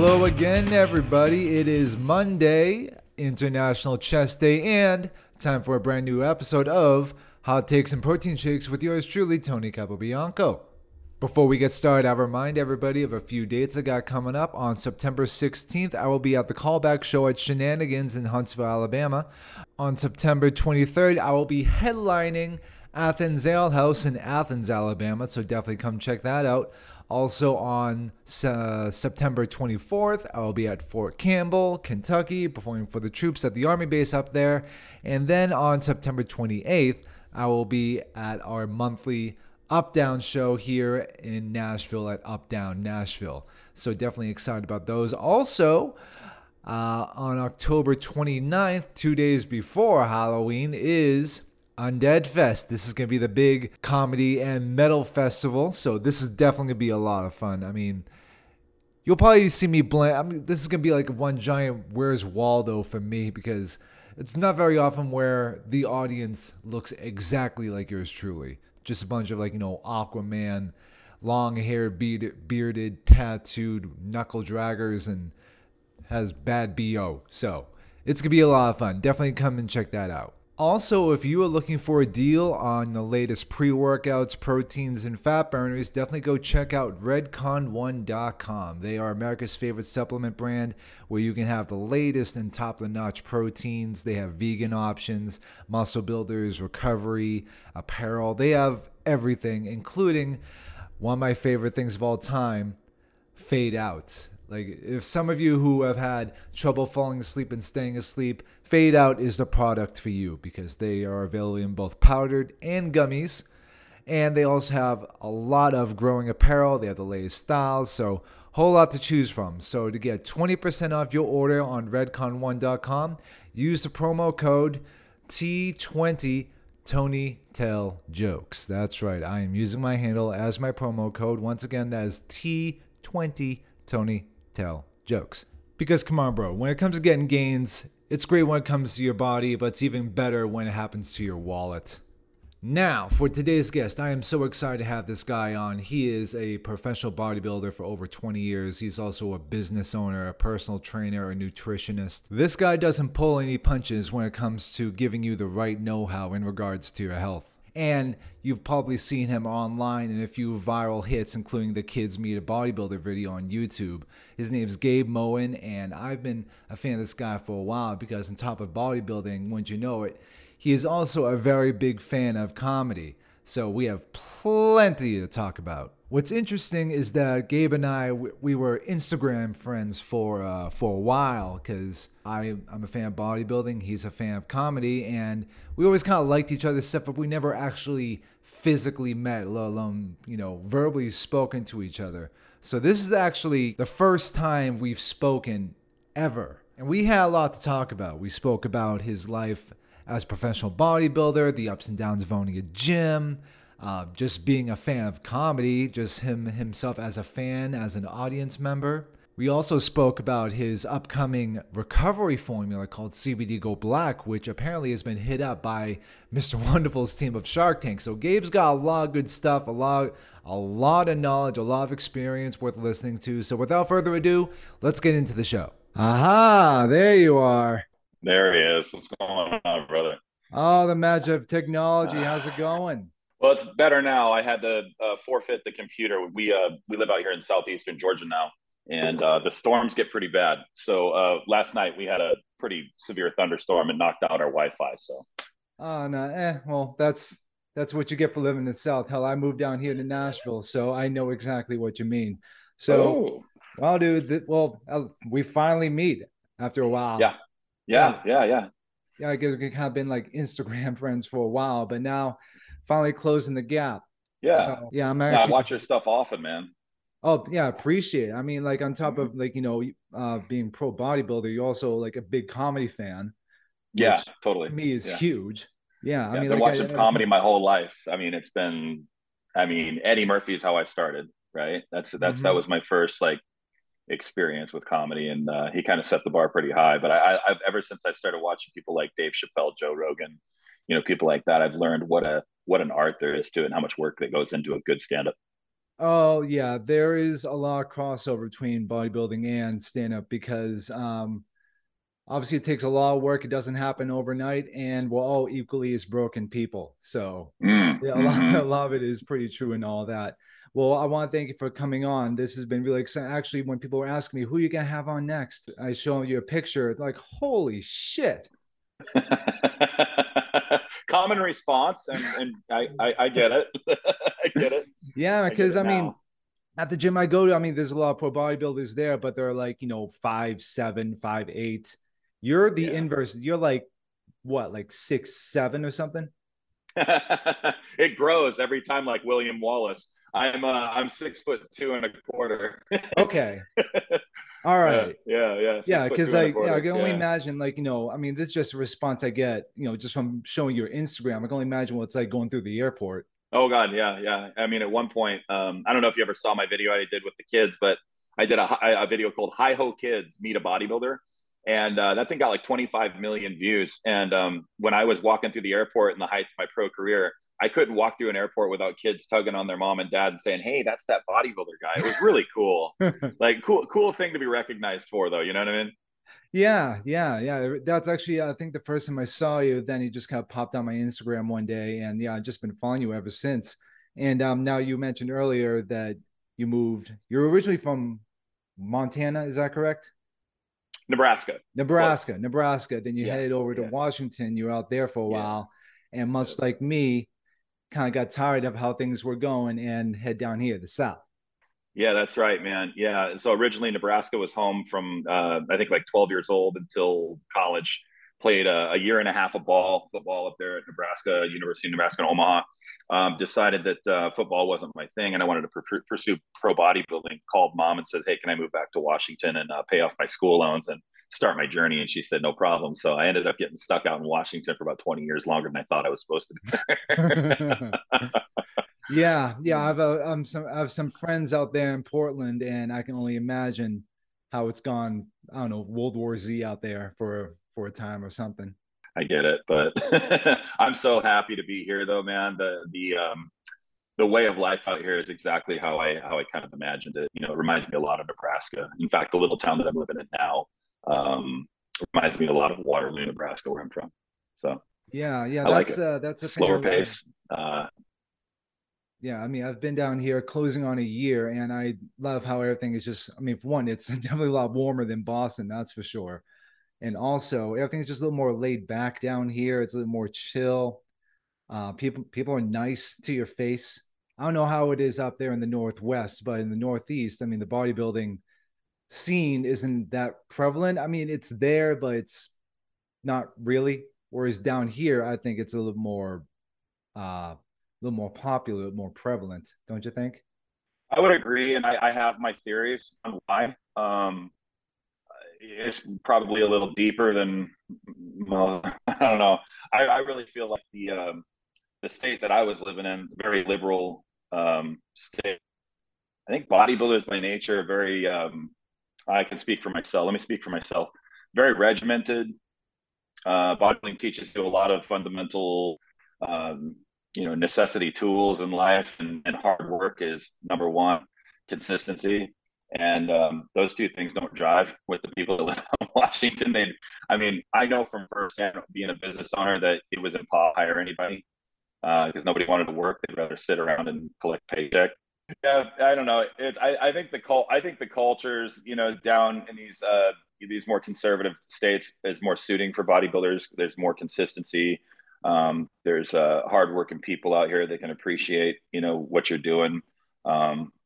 Hello again, everybody. It is Monday, International Chest Day, and time for a brand new episode of Hot Takes and Protein Shakes with yours truly, Tony Capobianco. Before we get started, I remind everybody of a few dates I got coming up. On September 16th, I will be at the Callback Show at Shenanigans in Huntsville, Alabama. On September 23rd, I will be headlining Athens Ale House in Athens, Alabama, so definitely come check that out. Also on September 24th, I'll be at Fort Campbell, Kentucky, performing for the troops at the Army base up there. And then on September 28th, I will be at our monthly Up Down show here in Nashville at Up Down Nashville. So definitely excited about those. Also, on October 29th, 2 days before Halloween, is Undead Fest. This is going to be the big comedy and metal festival, so this is definitely going to be a lot of fun. I mean, you'll probably see me this is going to be like one giant Where's Waldo for me, because it's not very often where the audience looks exactly like yours truly. Just a bunch of Aquaman, long-haired, bearded, tattooed knuckle draggers and has bad BO. So it's going to be a lot of fun. Definitely come and check that out. Also, if you are looking for a deal on the latest pre-workouts, proteins, and fat burners, definitely go check out redcon1.com. They are America's favorite supplement brand where you can have the latest and top-of-the-notch proteins. They have vegan options, muscle builders, recovery, apparel. They have everything, including one of my favorite things of all time, fade out. If some of you who have had trouble falling asleep and staying asleep, Fade Out is the product for you, because they are available in both powdered and gummies. And they also have a lot of growing apparel. They have the latest styles, so whole lot to choose from. So to get 20% off your order on redcon1.com, use the promo code T20TonyTellJokes. That's right. I am using my handle as my promo code. Once again, that is T20TonyTellJokes. Because come on, bro, when it comes to getting gains, it's great when it comes to your body, but it's even better when it happens to your wallet. Now, for today's guest, I am so excited to have this guy on. He is a professional bodybuilder for over 20 years. He's also a business owner, a personal trainer, a nutritionist. This guy doesn't pull any punches when it comes to giving you the right know-how in regards to your health. And you've probably seen him online in a few viral hits, including the Kids Meet a Bodybuilder video on YouTube. His name's Gabe Moen, and I've been a fan of this guy for a while because on top of bodybuilding, wouldn't you know it, he is also a very big fan of comedy. So we have plenty to talk about. What's interesting is that Gabe and I, we were Instagram friends for a while, because I'm a fan of bodybuilding, he's a fan of comedy, and we always kind of liked each other's stuff, but we never actually physically met, let alone, verbally spoken to each other. So this is actually the first time we've spoken ever. And we had a lot to talk about. We spoke about his life as a professional bodybuilder, the ups and downs of owning a gym, just being a fan of comedy, just himself as a fan, as an audience member. We also spoke about his upcoming recovery formula called CBD Go Black, which apparently has been hit up by Mr. Wonderful's team of Shark Tank. So Gabe's got a lot of good stuff, a lot of knowledge, a lot of experience worth listening to. So without further ado, let's get into the show. Aha, there you are. There he is. What's going on, brother? Oh, the magic of technology. How's it going? Well, it's better now. I had to forfeit the computer. We live out here in southeastern Georgia now, and the storms get pretty bad. So last night we had a pretty severe thunderstorm and knocked out our Wi-Fi. So. Oh no! Well, that's what you get for living in the South. Hell, I moved down here to Nashville, so I know exactly what you mean. So, Well, dude, we finally meet after a while. Yeah. Yeah, I guess we've kind of been Instagram friends for a while, but now. Finally closing the gap. Yeah. So, yeah. I watch your stuff often, man. Oh yeah. Appreciate it. I mean, on top of being pro bodybuilder, you're also a big comedy fan. Yeah, totally. To me is huge. Yeah. I mean, I've been watching comedy my whole life. I mean, Eddie Murphy is how I started. Right. That was my first experience with comedy, and he kind of set the bar pretty high, but I've ever since I started watching people like Dave Chappelle, Joe Rogan, people like that, I've learned what an art there is to it and how much work that goes into a good stand-up Oh, yeah. There is a lot of crossover between bodybuilding and stand-up because obviously it takes a lot of work. It doesn't happen overnight, and we're all equally as broken people. So yeah, a lot of it is pretty true and all that. Well, I want to thank you for coming on. This has been really exciting. Actually, when people were asking me, who are you going to have on next? I show you a picture. Like, holy shit. Common response, and I get it. I get it. Yeah, because I mean, at the gym I go to, I mean, there's a lot of pro bodybuilders there, but they're like, you know, 5'7", 5'8". You're the inverse. You're like, what, like 6'7" or something? It grows every time, like William Wallace. I'm 6'2 1/4. Okay. All right. Yeah. Yeah. Because I can only imagine, like, you know, I mean, this is just a response I get, you know, just from showing your Instagram. I can only imagine what it's like going through the airport. Oh God. Yeah. I mean, at one point, I don't know if you ever saw my video I did with the kids, but I did a video called Hi Ho Kids Meet a Bodybuilder. And that thing got like 25 million views. And when I was walking through the airport in the height of my pro career, I couldn't walk through an airport without kids tugging on their mom and dad and saying, "Hey, that's that bodybuilder guy." It was really cool. Like cool thing to be recognized for, though. You know what I mean? Yeah. That's actually, I think the first time I saw you, then you just kind of popped on my Instagram one day, and yeah, I've just been following you ever since. And now you mentioned earlier that you moved. You're originally from Montana, is that correct? Nebraska. Then you headed over to Washington. You were out there for a while, and much like me, kind of got tired of how things were going and head down here, the South. Yeah, that's right, man. Yeah. So originally Nebraska was home from, I think like 12 years old until college, played a year and a half of football up there at Nebraska, University of Nebraska in Omaha, decided that football wasn't my thing. And I wanted to pursue pro bodybuilding, called mom and said, "Hey, can I move back to Washington and pay off my school loans and start my journey?" And she said, "No problem." So I ended up getting stuck out in Washington for about 20 years longer than I thought I was supposed to be. Yeah. I have some friends out there in Portland, and I can only imagine how it's gone. I don't know, World War Z out there for a time or something. I get it, but I'm so happy to be here, though, man. The way of life out here is exactly how I kind of imagined it. You know, it reminds me a lot of Nebraska. In fact, the little town that I'm living in now reminds me a lot of Waterloo, Nebraska, where I'm from. So yeah, that's a slower pace. Yeah, I mean, I've been down here closing on a year, and I love how everything is just, I mean, for one, it's definitely a lot warmer than Boston, that's for sure. And also everything's just a little more laid back down here. It's a little more chill. People are nice to your face. I don't know how it is up there in the Northwest, but in the Northeast, I mean, the bodybuilding scene isn't that prevalent. I mean, it's there, but it's not really. Whereas down here, I think it's a little more popular, more prevalent, don't you think? I would agree, and I have my theories on why. It's probably a little deeper than, I don't know. I really feel like the state that I was living in, very liberal state. I think bodybuilders by nature are very, I can speak for myself. Let me speak for myself. Very regimented. Bodybuilding teaches you a lot of fundamental, necessity tools in life, and hard work is number one, consistency. And those two things don't drive with the people that live in Washington. I know from firsthand being a business owner that it was impossible to hire anybody because nobody wanted to work. They'd rather sit around and collect paycheck. Yeah, I don't know. I think the cultures, you know, down in these more conservative states is more suiting for bodybuilders. There's more consistency. There's hardworking people out here that can appreciate, you know, what you're doing.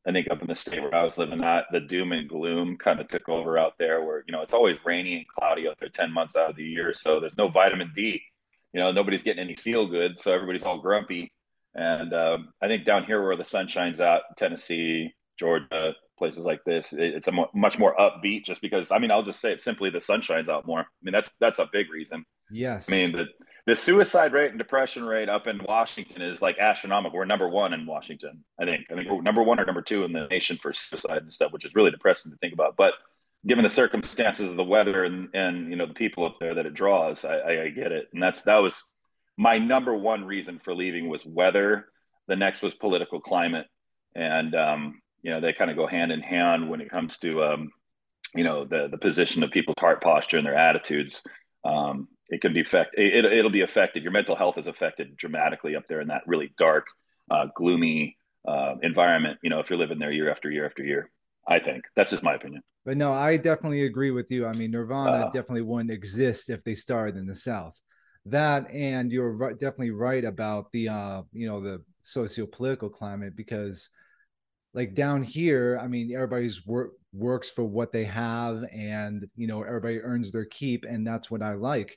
I think up in the state where I was living at, the doom and gloom kind of took over out there, where, you know, it's always rainy and cloudy out there 10 months out of the year. So there's no vitamin D, you know, nobody's getting any feel good. So everybody's all grumpy. And I think down here where the sun shines out, Tennessee, Georgia, places like this, it's a much more upbeat, just because, I mean, I'll just say it simply, the sun shines out more. I mean, that's a big reason. Yes. I mean, the suicide rate and depression rate up in Washington is like astronomical. We're number one in Washington, I think we're number one or number two in the nation for suicide and stuff, which is really depressing to think about. But given the circumstances of the weather and you know, the people up there that it draws, I get it. And that was my number one reason for leaving was weather. The next was political climate. And, you know, they kind of go hand in hand when it comes to, you know, the position of people's heart posture and their attitudes. It can be affected. It'll be affected. Your mental health is affected dramatically up there in that really dark, gloomy environment. You know, if you're living there year after year after year, I think that's just my opinion. But no, I definitely agree with you. I mean, Nirvana definitely wouldn't exist if they started in the South. That, and you're definitely right about the, you know, the socio-political climate, because like down here, I mean, everybody's works for what they have, and, you know, everybody earns their keep. And that's what I like,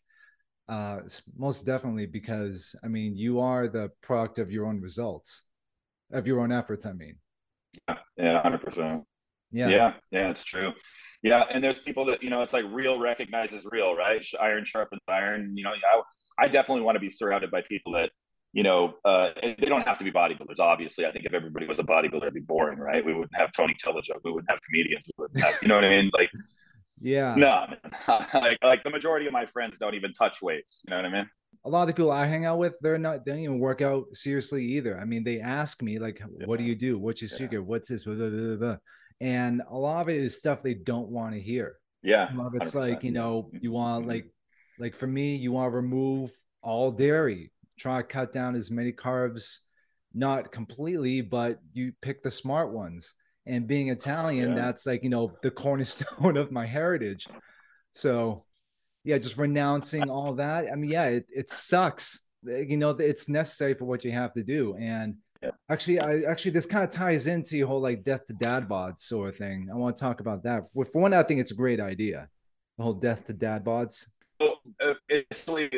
most definitely, because I mean, you are the product of your own results, of your own efforts. I mean, yeah, 100%. Yeah, it's true. Yeah, and there's people that, you know, it's like real recognizes real, right? Iron sharpens iron. You know, I definitely want to be surrounded by people that, you know, they don't have to be bodybuilders. Obviously, I think if everybody was a bodybuilder, it'd be boring, right? We wouldn't have Tony TellJokes. We wouldn't have comedians. We wouldn't have, you know what I mean? Like, yeah, no, like the majority of my friends don't even touch weights. You know what I mean? A lot of people I hang out with, they don't even work out seriously either. I mean, they ask me like, what do you do? What's your secret? What's this? Blah, blah, blah, blah. And a lot of it is stuff they don't want to hear. Yeah. A lot of it's 100%. Like, you know, you want like for me, you want to remove all dairy, try to cut down as many carbs, not completely, but you pick the smart ones. And being Italian, that's like, you know, the cornerstone of my heritage. So yeah, just renouncing all that. I mean, yeah, it sucks. You know, it's necessary for what you have to do. And Actually, this kind of ties into your whole like Death to Dad Bods sort of thing. I want to talk about that. For one, I think it's a great idea, the whole Death to Dad Bods. Well, it's like,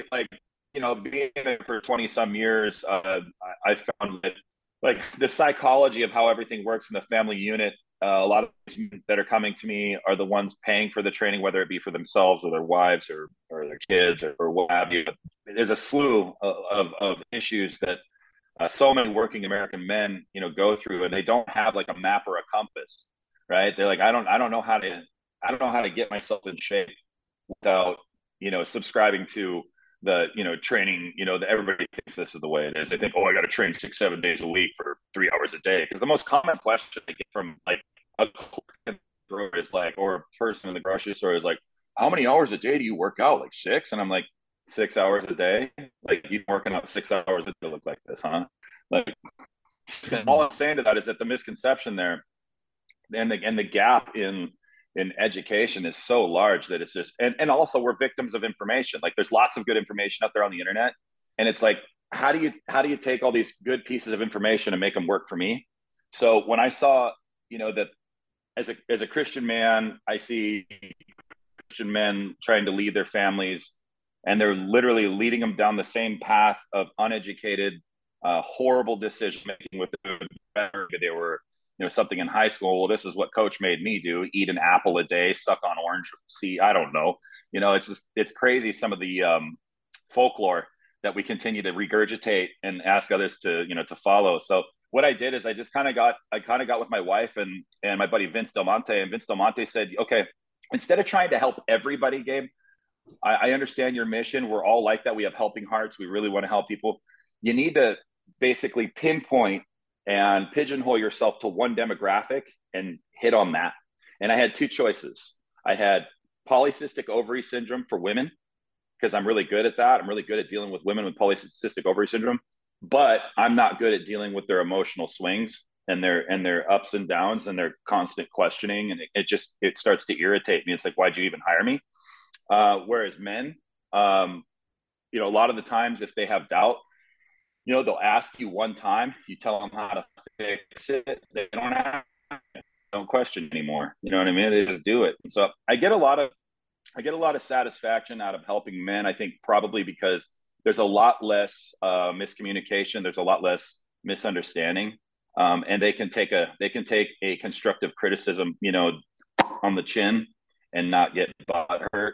you know, being in it for 20 some years, I found that like the psychology of how everything works in the family unit. A lot of people that are coming to me are the ones paying for the training, whether it be for themselves or their wives or their kids or what have you. But there's a slew of issues that so many working American men, you know, go through, and they don't have like a map or a compass, right? They're like, I don't know how to get myself in shape without, you know, subscribing to the, you know, training. You know, everybody thinks this is the way it is. They think, oh, I got to train 6-7 days a week for 3 hours a day. Because the most common question I get from like a grower is like, or a person in the grocery store is like, how many hours a day do you work out? Like 6? And I'm like, 6 hours a day? Like, you've been working out 6 hours a day to look like this, huh? Like, all I'm saying to that is that the misconception there and the gap in education is so large that it's just, and also we're victims of information. Like, there's lots of good information out there on the internet. And it's like, how do you take all these good pieces of information and make them work for me? So when I saw, you know, that as a Christian man, I see Christian men trying to lead their families, and they're literally leading them down the same path of uneducated, horrible decision-making with food. They were, you know, something in high school. Well, this is what coach made me do. Eat an apple a day, suck on orange. See, I don't know. You know, it's just, it's crazy. Some of the folklore that we continue to regurgitate and ask others to, you know, to follow. So what I did is I just kind of got with my wife and my buddy, Vince Del Monte, and Vince Del Monte said, okay, instead of trying to help everybody, Gabe, I understand your mission. We're all like that. We have helping hearts. We really want to help people. You need to basically pinpoint and pigeonhole yourself to one demographic and hit on that. And I had two choices. I had polycystic ovary syndrome for women, because I'm really good at that. I'm really good at dealing with women with polycystic ovary syndrome, but I'm not good at dealing with their emotional swings and their ups and downs and their constant questioning. And it starts to irritate me. It's like, why'd you even hire me? Whereas men, you know, a lot of the times if they have doubt, you know, they'll ask you one time, you tell them how to fix it. They don't ask, don't question anymore. You know what I mean? They just do it. And so I get a lot of satisfaction out of helping men. I think probably because there's a lot less, miscommunication. There's a lot less misunderstanding. And they can take a constructive criticism, you know, on the chin and not get butthurt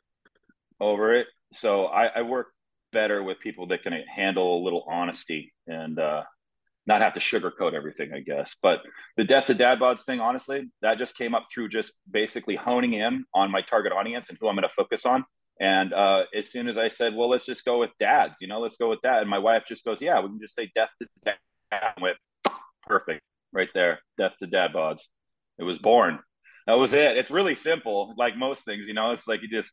over it. So I work better with people that can handle a little honesty and not have to sugarcoat everything, I guess. But the Death to Dad Bods thing, honestly, that just came up through just basically honing in on my target audience and who I'm going to focus on. And as soon as I said, well, let's just go with dads, you know, let's go with that. And my wife just goes, yeah, we can just say Death to Dad. Perfect. right there, Death to Dad Bods. It was born. That was it. It's really simple. Like most things, you know, it's like you just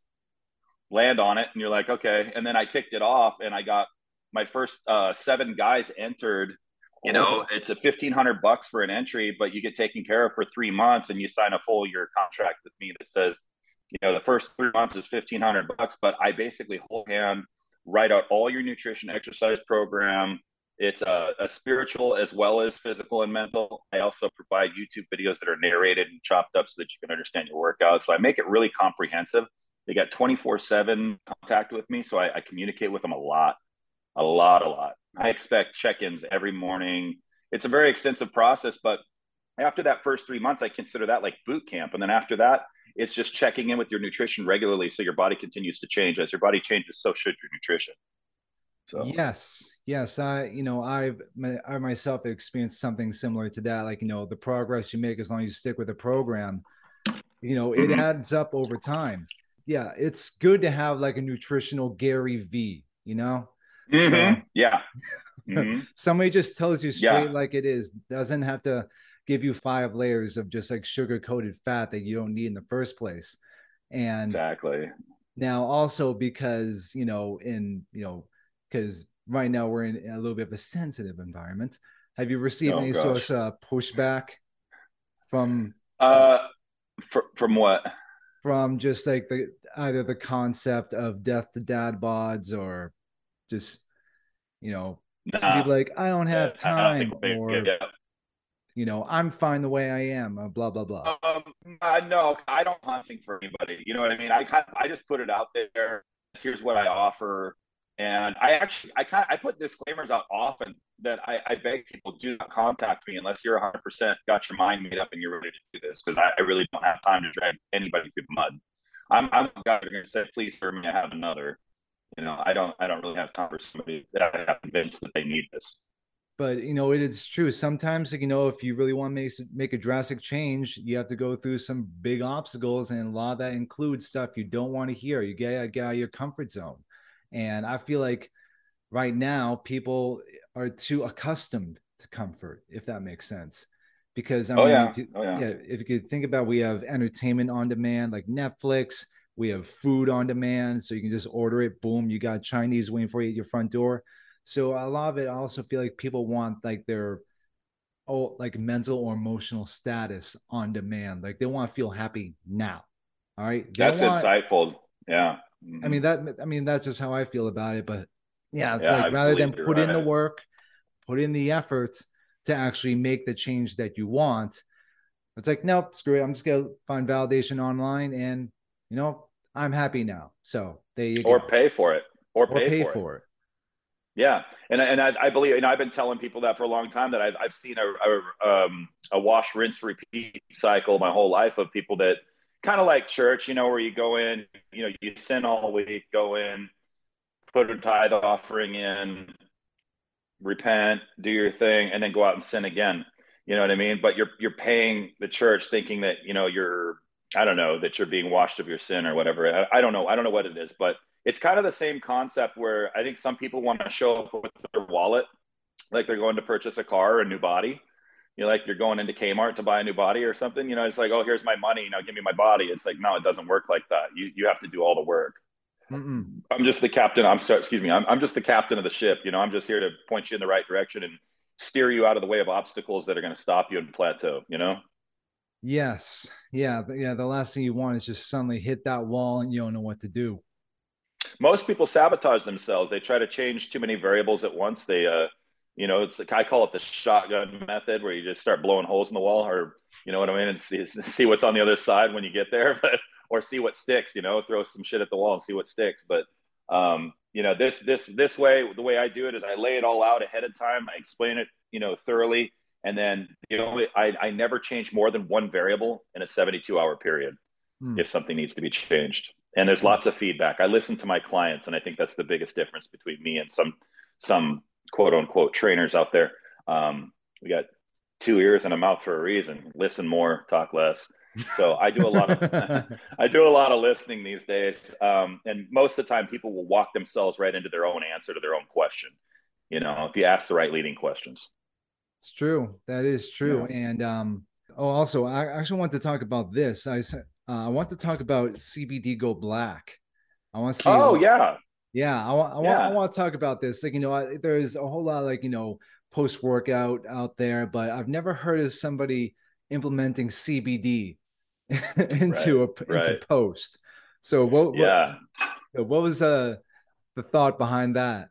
land on it and you're like, okay. And then I kicked it off and I got my first 7 guys entered. You know, it's a $1,500 for an entry, but you get taken care of for 3 months and you sign a full year contract with me that says, you know, the first 3 months is $1,500, but I basically hold hand, write out all your nutrition exercise program. It's a spiritual as well as physical and mental. I also provide YouTube videos that are narrated and chopped up so that you can understand your workouts. So I make it really comprehensive. They got 24/7 contact with me. So I communicate with them a lot. I expect check-ins every morning. It's a very extensive process, but after that first 3 months, I consider that like boot camp. And then after that, it's just checking in with your nutrition regularly so your body continues to change. As your body changes, so should your nutrition. So yes. I myself experienced something similar to that. Like, you know, the progress you make as long as you stick with the program, you know, it adds up over time. Yeah, it's good to have like a nutritional Gary V, you know? Mm-hmm. So, yeah. Mm-hmm. Somebody just tells you straight like it is. Doesn't have to give you 5 layers of just like sugar coated fat that you don't need in the first place. And exactly. Now also because, you know, because right now we're in a little bit of a sensitive environment. Have you received any sort of pushback from what? From just like either the concept of Death to Dad Bods or just, you know, some people like, I don't have time, you know, I'm fine the way I am, blah, blah, blah. No, I don't hunting for anybody. You know what I mean? I just put it out there. Here's what I offer. And I put disclaimers out often that I beg people, do not contact me unless you're 100% got your mind made up and you're ready to do this, because I really don't have time to drag anybody through the mud. I'm a guy who's going to say, please serve me, I have another. You know, I don't really have time for somebody that I have convinced that they need this. But, you know, it is true. Sometimes, like, you know, if you really want to make a drastic change, you have to go through some big obstacles. And a lot of that includes stuff you don't want to hear. You get out of your comfort zone. And I feel like right now people are too accustomed to comfort, if that makes sense. Because I mean, if you could think about, we have entertainment on demand, like Netflix. We have food on demand, so you can just order it. Boom, you got Chinese waiting for you at your front door. So a lot of it, I also feel like people want like their mental or emotional status on demand. Like they want to feel happy now. All right, insightful. Yeah, mm-hmm. I mean that's just how I feel about it. But yeah, it's like rather than put in the work, put in the effort to actually make the change that you want, it's like nope, screw it. I'm just gonna find validation online and. You know, I'm happy now. So there you go. Or pay for it. Or pay for it. Yeah. And I believe, you know, I've been telling people that for a long time, that I've seen a wash, rinse, repeat cycle my whole life of people that kind of like church, you know, where you go in, you know, you sin all week, go in, put a tithe offering in, repent, do your thing, and then go out and sin again. You know what I mean? But you're paying the church thinking that, you know, that you're being washed of your sin or whatever. I don't know what it is, but it's kind of the same concept where I think some people want to show up with their wallet, like they're going to purchase a car or a new body. You're like, you're going into Kmart to buy a new body or something. You know, it's like, oh, here's my money. Now give me my body. It's like, no, it doesn't work like that. You have to do all the work. Mm-mm. I'm just the captain. I'm just the captain of the ship. You know, I'm just here to point you in the right direction and steer you out of the way of obstacles that are going to stop you and plateau, you know? Yes. Yeah. But yeah. The last thing you want is just suddenly hit that wall and you don't know what to do. Most people sabotage themselves. They try to change too many variables at once. They, you know, it's like, I call it the shotgun method, where you just start blowing holes in the wall, or, you know what I mean? And see what's on the other side when you get there, or see what sticks, you know, throw some shit at the wall and see what sticks. But, you know, this way, the way I do it is I lay it all out ahead of time. I explain it, you know, thoroughly. And then, you know, I never change more than one variable in a 72-hour period if something needs to be changed. And there's lots of feedback. I listen to my clients, and I think that's the biggest difference between me and some quote-unquote trainers out there. We got 2 ears and a mouth for a reason. Listen more, talk less. So I do a lot of listening these days. And most of the time, people will walk themselves right into their own answer to their own question, you know, if you ask the right leading questions. It's true. That is true. Yeah. And also, I actually want to talk about this. I want to talk about CBD Go Black. I want to see. Oh, yeah. Yeah. I want to talk about this. Like, you know, there's a whole lot of, like, you know, post-workout out there, but I've never heard of somebody implementing CBD into post. So what was the thought behind that?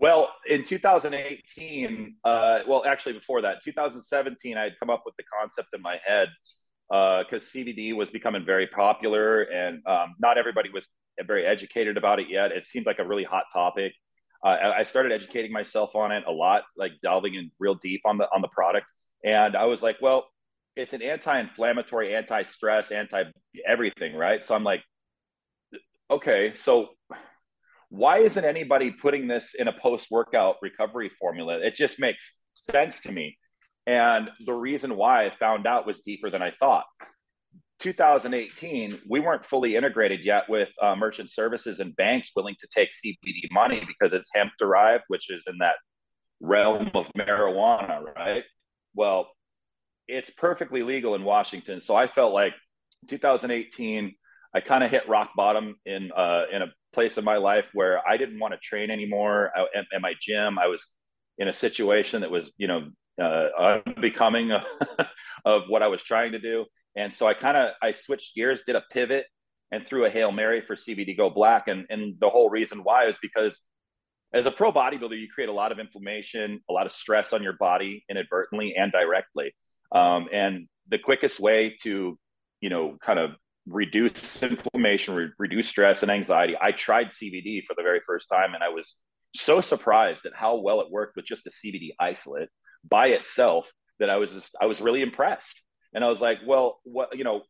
Well, in 2018, well, actually before that, 2017, I had come up with the concept in my head because CBD was becoming very popular and not everybody was very educated about it yet. It seemed like a really hot topic. I started educating myself on it a lot, like delving in real deep on the product. And I was like, well, it's an anti-inflammatory, anti-stress, anti-everything, right? So I'm like, okay, so why isn't anybody putting this in a post-workout recovery formula? It just makes sense to me. And the reason why I found out was deeper than I thought. 2018, we weren't fully integrated yet with merchant services and banks willing to take CBD money because it's hemp derived, which is in that realm of marijuana, right? Well, it's perfectly legal in Washington. So I felt like 2018, I kind of hit rock bottom in a place in my life where I didn't want to train anymore. At my gym, I was in a situation that was, you know, unbecoming of what I was trying to do. And so I switched gears, did a pivot, and threw a Hail Mary for CBD Go Black. And the whole reason why is because as a pro bodybuilder, you create a lot of inflammation, a lot of stress on your body inadvertently and directly. And the quickest way to, you know, kind of reduce inflammation, reduce stress and anxiety. I tried CBD for the very first time, and I was so surprised at how well it worked with just a CBD isolate by itself that I was really impressed. And I was like, well, what, you know,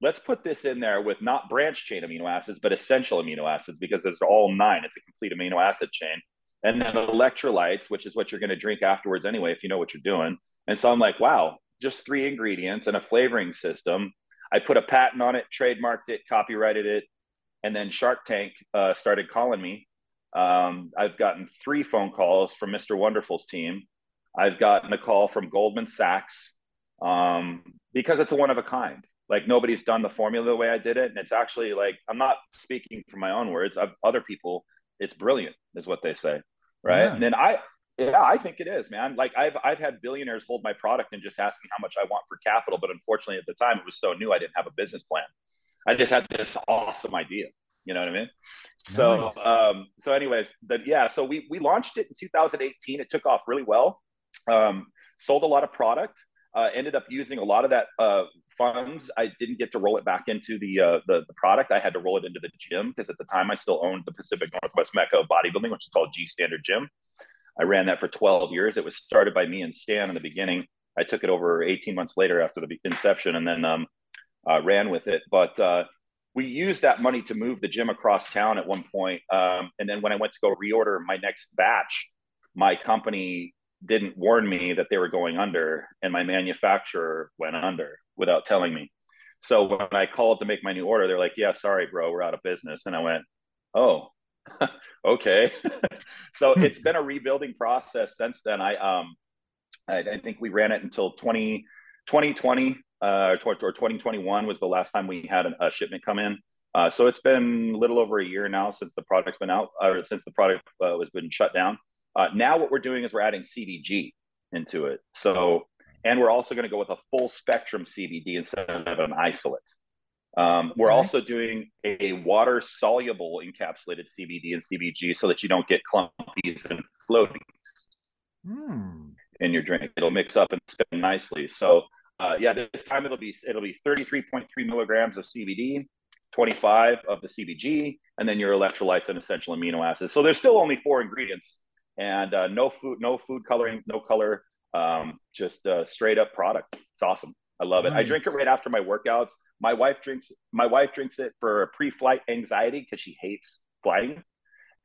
let's put this in there with not branch chain amino acids, but essential amino acids, because there's all 9. It's a complete amino acid chain. And then electrolytes, which is what you're going to drink afterwards anyway, if you know what you're doing. And so I'm like, wow, just 3 ingredients and a flavoring system. I put a patent on it, trademarked it, copyrighted it. And then Shark Tank started calling me. I've gotten 3 phone calls from Mr. Wonderful's team. I've gotten a call from Goldman Sachs because it's a one of a kind. Like, nobody's done the formula the way I did it. And it's actually, like, I'm not speaking from my own words. Other people, it's brilliant is what they say. Right. Yeah. And then I think it is, man. Like, I've had billionaires hold my product and just ask me how much I want for capital. But unfortunately, at the time, it was so new, I didn't have a business plan. I just had this awesome idea. You know what I mean? So, nice. So anyways, so we launched it in 2018. It took off really well. Sold a lot of product. Ended up using a lot of that funds. I didn't get to roll it back into the product. I had to roll it into the gym because at the time I still owned the Pacific Northwest Mecca of Bodybuilding, which is called G Standard Gym. I ran that for 12 years. It was started by me and Stan in the beginning. I took it over 18 months later after the inception, and then ran with it. But we used that money to move the gym across town at one point. And then when I went to go reorder my next batch, my company didn't warn me that they were going under, and my manufacturer went under without telling me. So when I called to make my new order, they're like, yeah, sorry, bro, we're out of business. And I went, oh, okay. So it's been a rebuilding process since then. I think we ran it until 2020 or 2021 was the last time we had a shipment come in. So it's been a little over a year now since the product's been out, or since the product was been shut down. Now what we're doing is we're adding CBG into it. So, and we're also going to go with a full spectrum CBD instead of an isolate. We're also doing a water soluble encapsulated CBD and CBG so that you don't get clumpies and floaties in your drink. It'll mix up and spin nicely. So this time it'll be 33.3 milligrams of CBD, 25 of the CBG, and then your electrolytes and essential amino acids. So there's still only 4 ingredients, and no food coloring, no color, just straight up product. It's awesome. I love it. Nice. I drink it right after my workouts. My wife drinks it for pre-flight anxiety because she hates flying.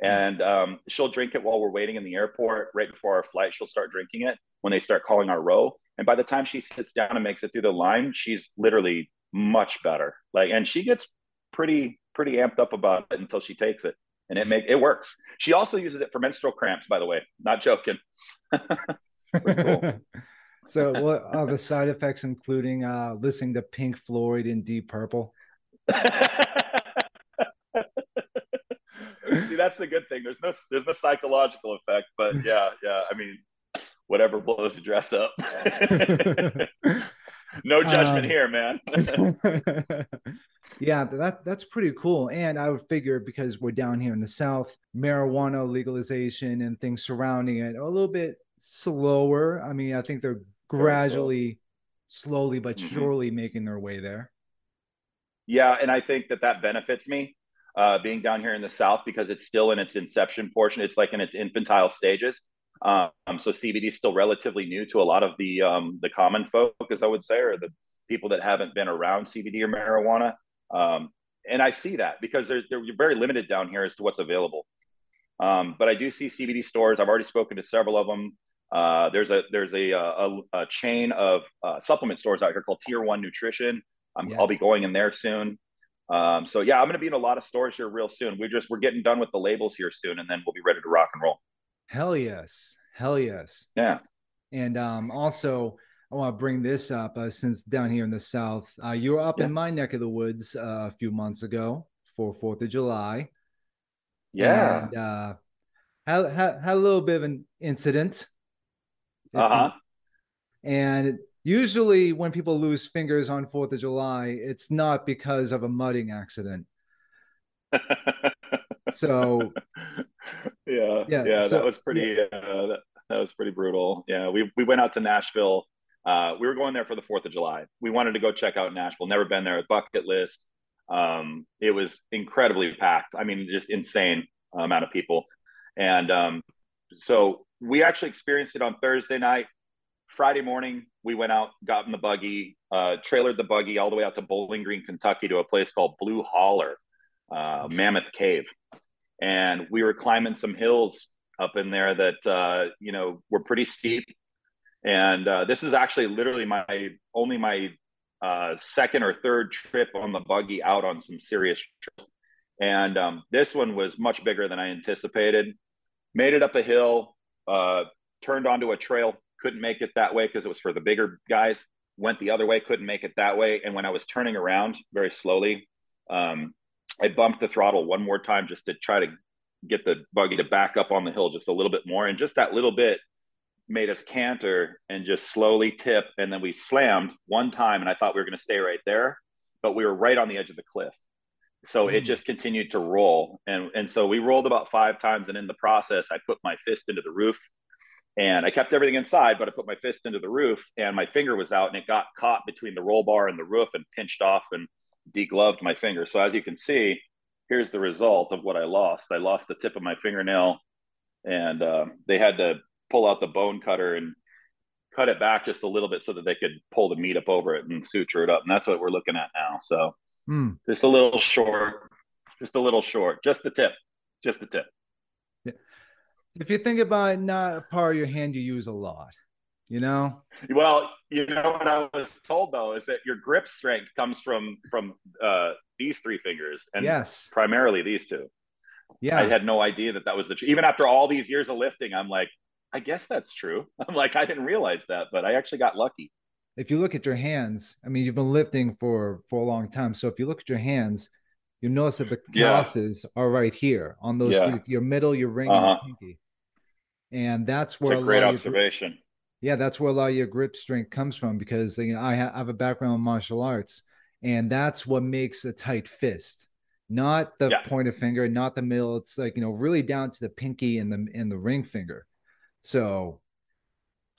And she'll drink it while we're waiting in the airport. Right before our flight, she'll start drinking it when they start calling our row. And by the time she sits down and makes it through the line, she's literally much better. Like, and she gets pretty amped up about it until she takes it. And it works. She also uses it for menstrual cramps, by the way. Not joking. Pretty cool. So what are the side effects, including listening to Pink Floyd and Deep Purple? See, that's the good thing. There's no psychological effect, but yeah. I mean, whatever blows your dress up. No judgment here, man. Yeah, that's pretty cool. And I would figure, because we're down here in the South, marijuana legalization and things surrounding it are a little bit slower. I mean, I think they're gradually, slowly but surely making their way there. Yeah, and I think that benefits me, being down here in the South, because it's still in its inception portion. It's like in its infantile stages. So CBD is still relatively new to a lot of the common folk, as I would say, or the people that haven't been around CBD or marijuana. And I see that because you're very limited down here as to what's available. But I do see CBD stores. I've already spoken to several of them. There's a chain of supplement stores out here called Tier One Nutrition. I'll be going in there soon. So yeah, I'm going to be in a lot of stores here real soon. We're getting done with the labels here soon, and then we'll be ready to rock and roll. Hell yes. Yeah. And also, I want to bring this up, since down here in the South, you were up in my neck of the woods a few months ago for 4th of July. Yeah. And had a little bit of an incident. And usually when people lose fingers on 4th of July, it's not because of a mudding accident. So yeah, so, that was pretty brutal. Yeah, we went out to Nashville. We were going there for the 4th of July. We wanted to go check out Nashville. Never been there, bucket list. It was incredibly packed. I mean, just insane amount of people. And so we actually experienced it on Thursday night. Friday morning, we went out, got in the buggy, trailered the buggy all the way out to Bowling Green, Kentucky, to a place called Blue Holler, Mammoth Cave. And we were climbing some hills up in there that, were pretty steep. And this is actually literally my second or third trip on the buggy out on some serious trips. And this one was much bigger than I anticipated. Made it up a hill, turned onto a trail, couldn't make it that way because it was for the bigger guys. Went the other way, couldn't make it that way. And when I was turning around very slowly, I bumped the throttle one more time just to try to get the buggy to back up on the hill just a little bit more. And just that little bit made us canter and just slowly tip. And then we slammed one time, and I thought we were going to stay right there, but we were right on the edge of the cliff. So it just continued to roll. And so we rolled about 5 times. And in the process, I put my fist into the roof, and I kept everything inside, but I put my fist into the roof and my finger was out, and it got caught between the roll bar and the roof and pinched off and degloved my finger. So as you can see, here's the result of what I lost. I lost the tip of my fingernail, and they had to pull out the bone cutter and cut it back just a little bit so that they could pull the meat up over it and suture it up. And that's what we're looking at now. So just a little short, just the tip. Yeah. If you think about it, not a part of your hand you use a lot, you know? Well, you know what I was told, though, is that your grip strength comes from these 3 fingers, and primarily these 2. Yeah. I had no idea that was the truth. Even after all these years of lifting, I'm like, I guess that's true. I'm like, I didn't realize that, but I actually got lucky. If you look at your hands, I mean, you've been lifting for a long time. So if you look at your hands, you notice that the calluses are right here on those, your middle, your ring, and your pinky. And that's where it's a great observation. That's where a lot of your grip strength comes from, because I have a background in martial arts, and that's what makes a tight fist, not the pointer finger, not the middle. It's like, really down to the pinky and the ring finger. So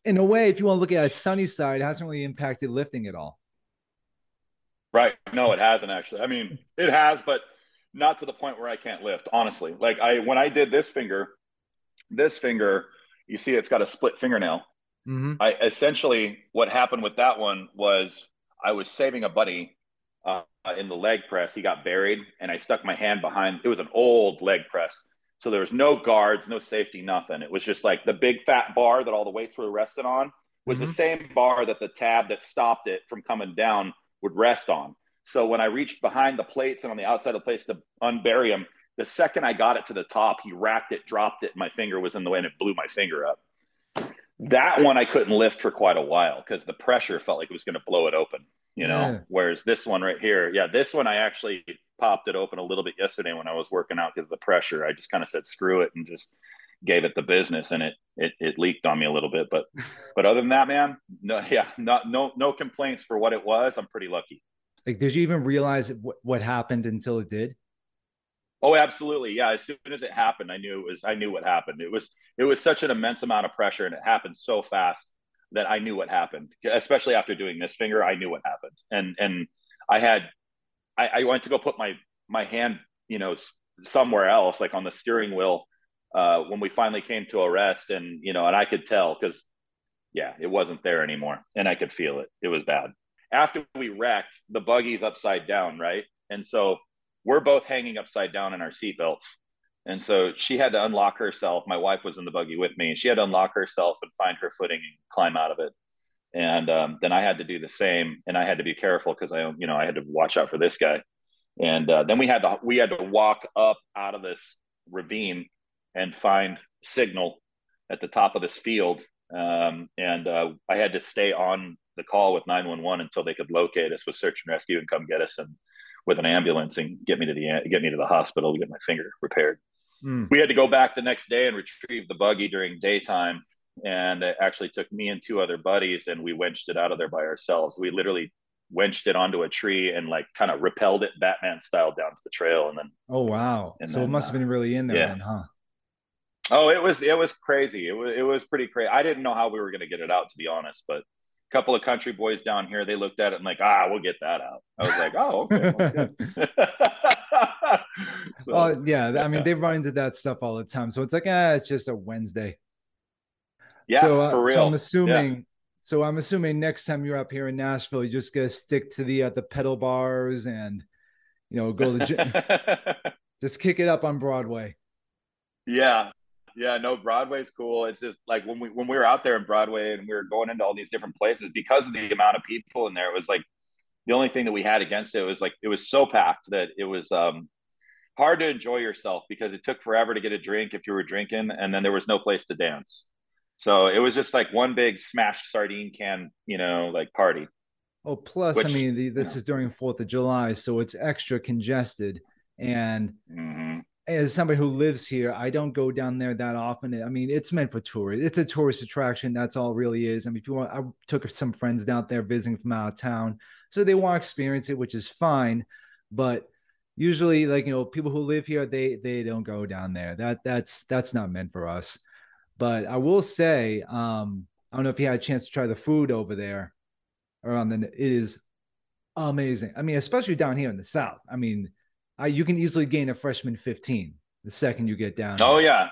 in a way, if you want to look at a sunny side, it hasn't really impacted lifting at all. Right. No, it hasn't actually. I mean, it has, but not to the point where I can't lift, honestly. Like when I did this finger, you see, it's got a split fingernail. I essentially, what happened with that one was I was saving a buddy in the leg press. He got buried, and I stuck my hand behind. It was an old leg press. So there was no guards, no safety, nothing. It was just like the big fat bar that all the weights were resting on was the same bar that the tab that stopped it from coming down would rest on. So when I reached behind the plates and on the outside of the plates to unbury him, the second I got it to the top, he racked it, dropped it. My finger was in the way, and it blew my finger up. That one I couldn't lift for quite a while because the pressure felt like it was going to blow it open, you know, whereas this one right here, this one I actually popped it open a little bit yesterday when I was working out because of the pressure. I just kind of said, screw it, and just gave it the business, and it leaked on me a little bit. But other than that, man, no complaints for what it was. I'm pretty lucky. Like, did you even realize what happened until it did? Oh, absolutely. Yeah. As soon as it happened, I knew what happened. It was such an immense amount of pressure, and it happened so fast that I knew what happened, especially after doing this finger. I knew what happened. And I went to go put my hand, you know, somewhere else, like on the steering wheel, when we finally came to a rest, and, you know, and I could tell, cause it wasn't there anymore, and I could feel it. It was bad. After we wrecked, the buggy's upside down. Right. And so we're both hanging upside down in our seatbelts. And so she had to unlock herself. My wife was in the buggy with me, and she had to unlock herself and find her footing and climb out of it. And then I had to do the same, and I had to be careful because I had to watch out for this guy. And then we had to walk up out of this ravine and find signal at the top of this field. I had to stay on the call with 911 until they could locate us with search and rescue and come get us and with an ambulance and get me to the hospital to get my finger repaired. We had to go back the next day and retrieve the buggy during daytime, and it actually took me and two other buddies, and we winched it out of there by ourselves. We literally winched it onto a tree and like kind of rappelled it Batman style down to the trail. And then it must have been really in there, then, huh? Oh, it was crazy. It was pretty crazy. I didn't know how we were going to get it out, to be honest, but couple of country boys down here, they looked at it and like, we'll get that out. I was like, oh, okay. I mean, they run into that stuff all the time. So it's like, it's just a Wednesday. Yeah, so, for real. So I'm assuming next time you're up here in Nashville, you're just gonna stick to the pedal bars and, you know, go to the gym. Just kick it up on Broadway. Yeah. Yeah, no, Broadway's cool. It's just like when we were out there in Broadway and we were going into all these different places, because of the amount of people in there, it was like the only thing that we had against it was like it was so packed that it was hard to enjoy yourself because it took forever to get a drink if you were drinking, and then there was no place to dance. So it was just like one big smashed sardine can, you know, like party. Oh, plus, which, I mean, this is during 4th of July, so it's extra congested. And as somebody who lives here, I don't go down there that often. I mean, it's meant for tourists. It's a tourist attraction. That's all it really is. I mean, if you want, I took some friends down there visiting from out of town, so they want to experience it, which is fine. But usually, like, you know, people who live here, they don't go down there. That's not meant for us. But I will say, I don't know if you had a chance to try the food over there. It is amazing. I mean, especially down here in the South. I mean, you can easily gain a freshman 15 the second you get down. Oh yeah.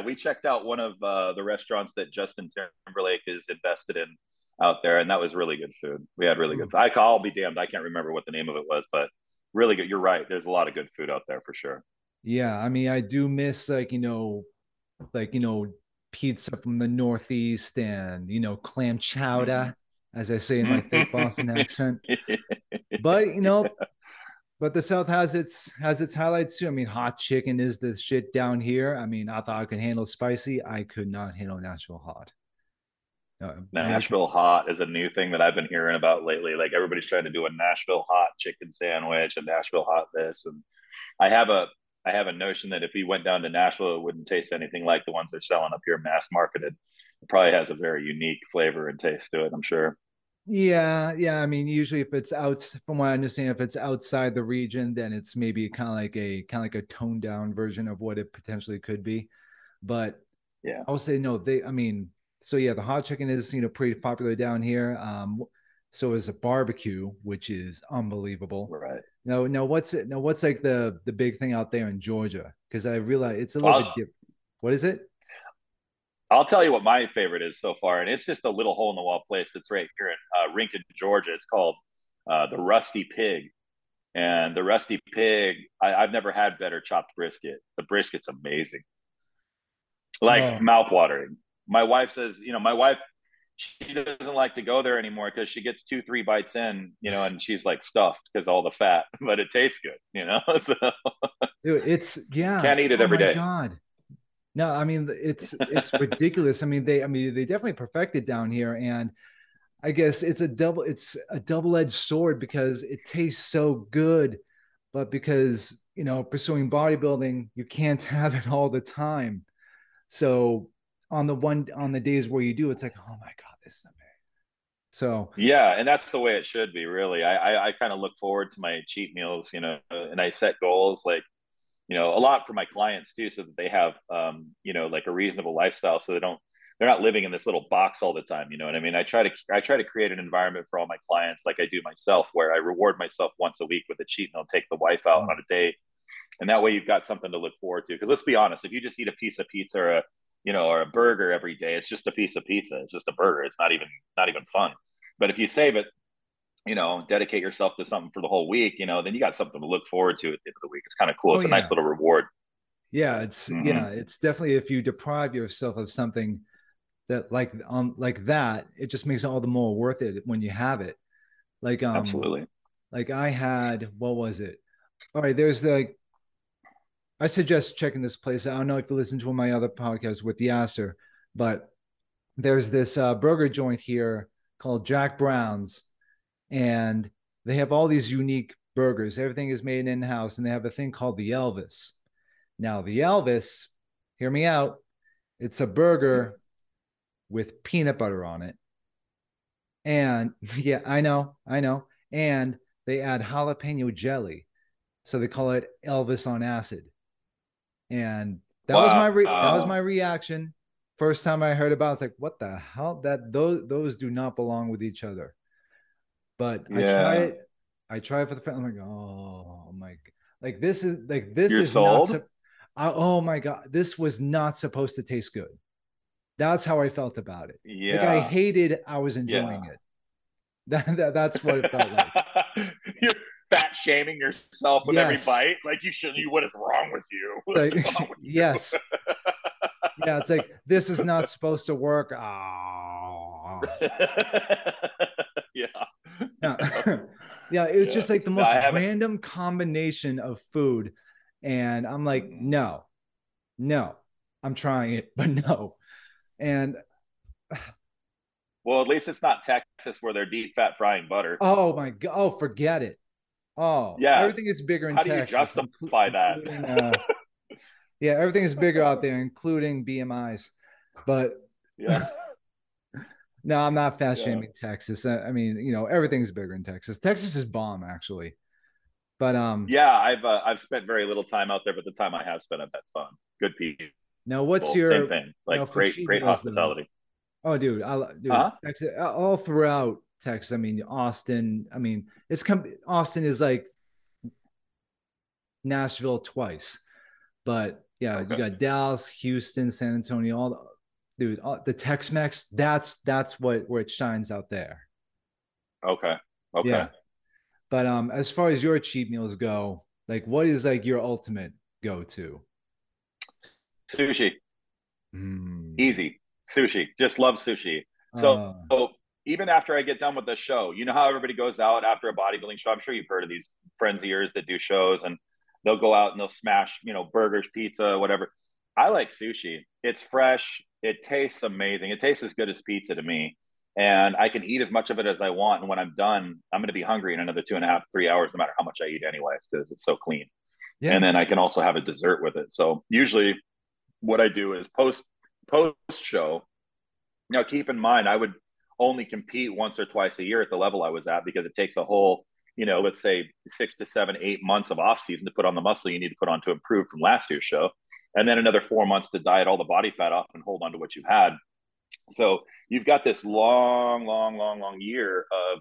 We checked out one of the restaurants that Justin Timberlake is invested in out there, and that was really good food. We had really good food. I'll be damned, I can't remember what the name of it was, but really good. You're right. There's a lot of good food out there for sure. Yeah, I mean, I do miss like pizza from the Northeast and clam chowder, as I say in my thick Boston accent. But But the South has its highlights too. I mean, hot chicken is the shit down here. I mean, I thought I could handle spicy. I could not handle Nashville hot. Nashville hot is a new thing that I've been hearing about lately. Like, everybody's trying to do a Nashville hot chicken sandwich and Nashville hot this. And I have a notion that if we went down to Nashville, it wouldn't taste anything like the ones they're selling up here, mass marketed. It probably has a very unique flavor and taste to it, I'm sure. Yeah. I mean, usually if it's out, from what I understand, if it's outside the region, then it's maybe kind of like a toned down version of what it potentially could be. But yeah, I'll say no. The hot chicken is pretty popular down here. So is a barbecue, which is unbelievable. Right. What's like the big thing out there in Georgia? Because I realize it's a little bit different. What is it? I'll tell you what my favorite is so far, and it's just a little hole-in-the-wall place that's right here in Rincon, Georgia. It's called the Rusty Pig. And the Rusty Pig, I've never had better chopped brisket. The brisket's amazing. Like, mouth-watering. My wife says, she doesn't like to go there anymore because she gets 2-3 bites in, and she's like stuffed because all the fat. But it tastes good, so. Dude, it's, yeah. Can't eat it every day. Oh, my God. No, I mean, it's ridiculous. I mean, they definitely perfected down here, and I guess it's a double-edged sword because it tastes so good, but because, you know, pursuing bodybuilding, you can't have it all the time. So on the days where you do, it's like, oh my God, this is amazing. So yeah, and that's the way it should be, really. I kind of look forward to my cheat meals, you know, and I set goals, like, you know, a lot for my clients too, so that they have, you know, like a reasonable lifestyle, so they're not living in this little box all the time. You know what I mean? I try to create an environment for all my clients, like I do myself, where I reward myself once a week with a cheat meal, take the wife out on a date, and that way you've got something to look forward to. Because let's be honest, if you just eat a piece of pizza or a burger every day, it's just a piece of pizza. It's just a burger. It's not even fun. But if you save it, you know, dedicate yourself to something for the whole week, you know, then you got something to look forward to at the end of the week. It's kind of cool. It's a nice little reward. Yeah. It's definitely, if you deprive yourself of something that like that, it just makes it all the more worth it when you have it. Like, absolutely. Like I had, what was it? All right. I suggest checking this place out. I don't know if you listen to one of my other podcasts with the Aster, but there's this burger joint here called Jack Brown's, and they have all these unique burgers. Everything is made in-house, and they have a thing called the Elvis. Now, the Elvis, hear me out, it's a burger with peanut butter on it. And yeah, I know. And they add jalapeno jelly. So they call it Elvis on acid. And that wow. was my reaction first time I heard about it. It's like, what the hell? That those do not belong with each other. But yeah. I tried it for the friend. I'm like, oh my, like this is like this You're is sold? Not. Oh my God, this was not supposed to taste good. That's how I felt about it. Yeah, like I hated. I was enjoying it. That's what it felt like. You're fat shaming yourself with every bite. Like you shouldn't. You, what is wrong with you? Yes. Yeah, it's like, this is not supposed to work. Oh. Yeah. No. Yeah, it was just like the most random combination of food. And I'm like, no, I'm trying it, but no. And well, at least it's not Texas where they're deep fat frying butter. Oh my God. Oh, forget it. Oh yeah. Everything is bigger in Texas. How do you justify that? Yeah. Everything is bigger out there, including BMIs, but yeah. No, I'm not fat shaming Texas. I mean, you know, everything's bigger in Texas. Texas is bomb, actually. But yeah, I've spent very little time out there, but the time I have spent, I've had fun. Good people. Now, what's your same thing? Like great hospitality. Though. Oh, dude, Texas, all throughout Texas. I mean, Austin. I mean, Austin is like Nashville twice, but yeah, okay. You got Dallas, Houston, San Antonio, all. Dude, the Tex-Mex, that's where it shines out there. Okay. Yeah. But as far as your cheat meals go, like what is like your ultimate go-to? Sushi. Easy. Sushi. Just love sushi. So even after I get done with the show, you know how everybody goes out after a bodybuilding show? I'm sure you've heard of these friends of yours that do shows, and they'll go out and they'll smash, you know, burgers, pizza, whatever. I like sushi. It's fresh. It tastes amazing. It tastes as good as pizza to me. And I can eat as much of it as I want. And when I'm done, I'm going to be hungry in another 2.5 to 3 hours, no matter how much I eat anyways, because it's so clean. Yeah. And then I can also have a dessert with it. So usually what I do is post show. Now, keep in mind, I would only compete once or twice a year at the level I was at, because it takes a whole, you know, let's say 6 to 7, 8 months of off season to put on the muscle you need to put on to improve from last year's show. And then another 4 months to diet all the body fat off and hold on to what you've had. So you've got this long year of,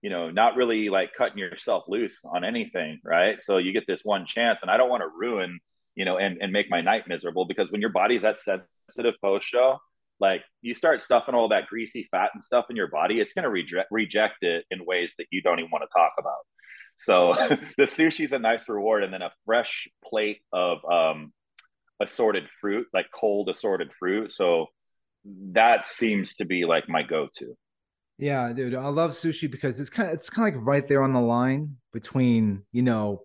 you know, not really like cutting yourself loose on anything, right? So you get this one chance, and I don't want to ruin, you know, and make my night miserable, because when your body's that sensitive post show, like you start stuffing all that greasy fat and stuff in your body, it's going to reject it in ways that you don't even want to talk about. So the sushi is a nice reward. And then a fresh plate of, assorted fruit, like cold assorted fruit. So that seems to be like my go-to. Yeah, dude, I love sushi because it's kind of like right there on the line between, you know,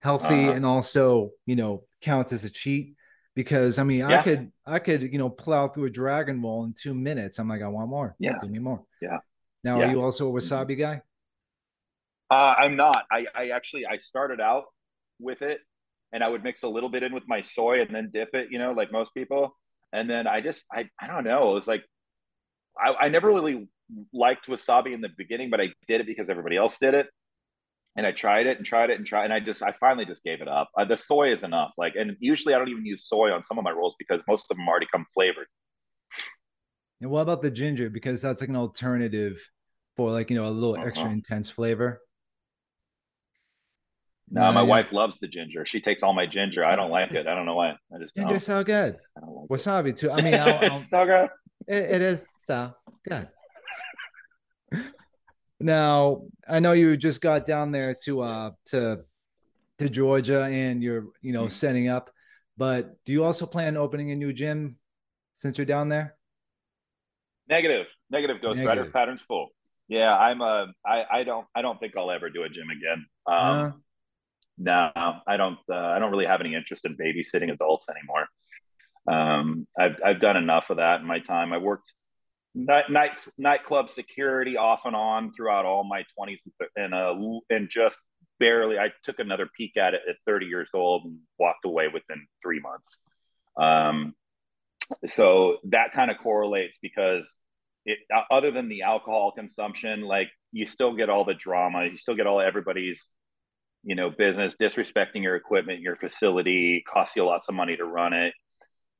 healthy and also, you know, counts as a cheat. because I mean, yeah. I could, you know, plow through a Dragon Ball in 2 minutes. I'm like, I want more. Yeah. Give me more. Yeah. Now, yeah. Are you also a wasabi guy? I'm not. I actually started out with it, and I would mix a little bit in with my soy and then dip it, you know, like most people. And then I don't know. It was like, I never really liked wasabi in the beginning, but I did it because everybody else did it. And I tried it. And I finally just gave it up. The soy is enough. Like, and usually I don't even use soy on some of my rolls because most of them already come flavored. And what about the ginger? Because that's like an alternative for like, you know, a little extra intense flavor. No, my wife loves the ginger. She takes all my ginger. I don't like it. I don't know why. I just don't. It's so good. I don't like wasabi too. I mean, it's so good. It is so good. Now, I know you just got down there to Georgia, and you're, you know, setting up, but do you also plan opening a new gym since you're down there? Negative goes better. Pattern's full. Yeah. I don't think I'll ever do a gym again. No, I don't really have any interest in babysitting adults anymore. I've done enough of that in my time. I worked nightclub security off and on throughout all my 20s, and just barely, I took another peek at it at 30 years old and walked away within 3 months. So that kind of correlates because it, other than the alcohol consumption, like you still get all the drama, you still get all everybody's, you know, business, disrespecting your equipment, your facility, costs you lots of money to run it.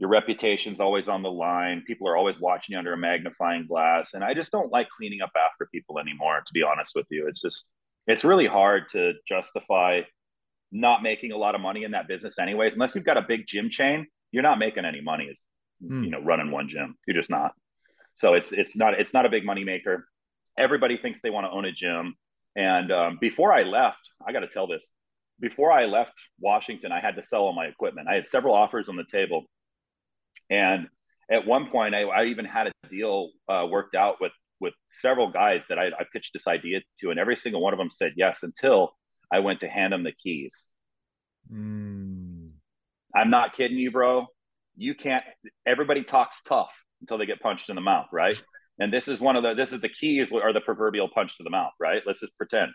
Your reputation's always on the line. People are always watching you under a magnifying glass. And I just don't like cleaning up after people anymore, to be honest with you. It's just, it's really hard to justify not making a lot of money in that business anyways. Unless you've got a big gym chain, you're not making any money, you know, running one gym. You're just not. So it's not a big money maker. Everybody thinks they want to own a gym. And before I left, I got to tell this, before I left Washington, I had to sell all my equipment. I had several offers on the table. And at one point, I even had a deal worked out with several guys that I pitched this idea to, and every single one of them said yes until I went to hand them the keys. I'm not kidding you, bro. You can't. Everybody talks tough until they get punched in the mouth, right? And this is the keys are the proverbial punch to the mouth, right? Let's just pretend,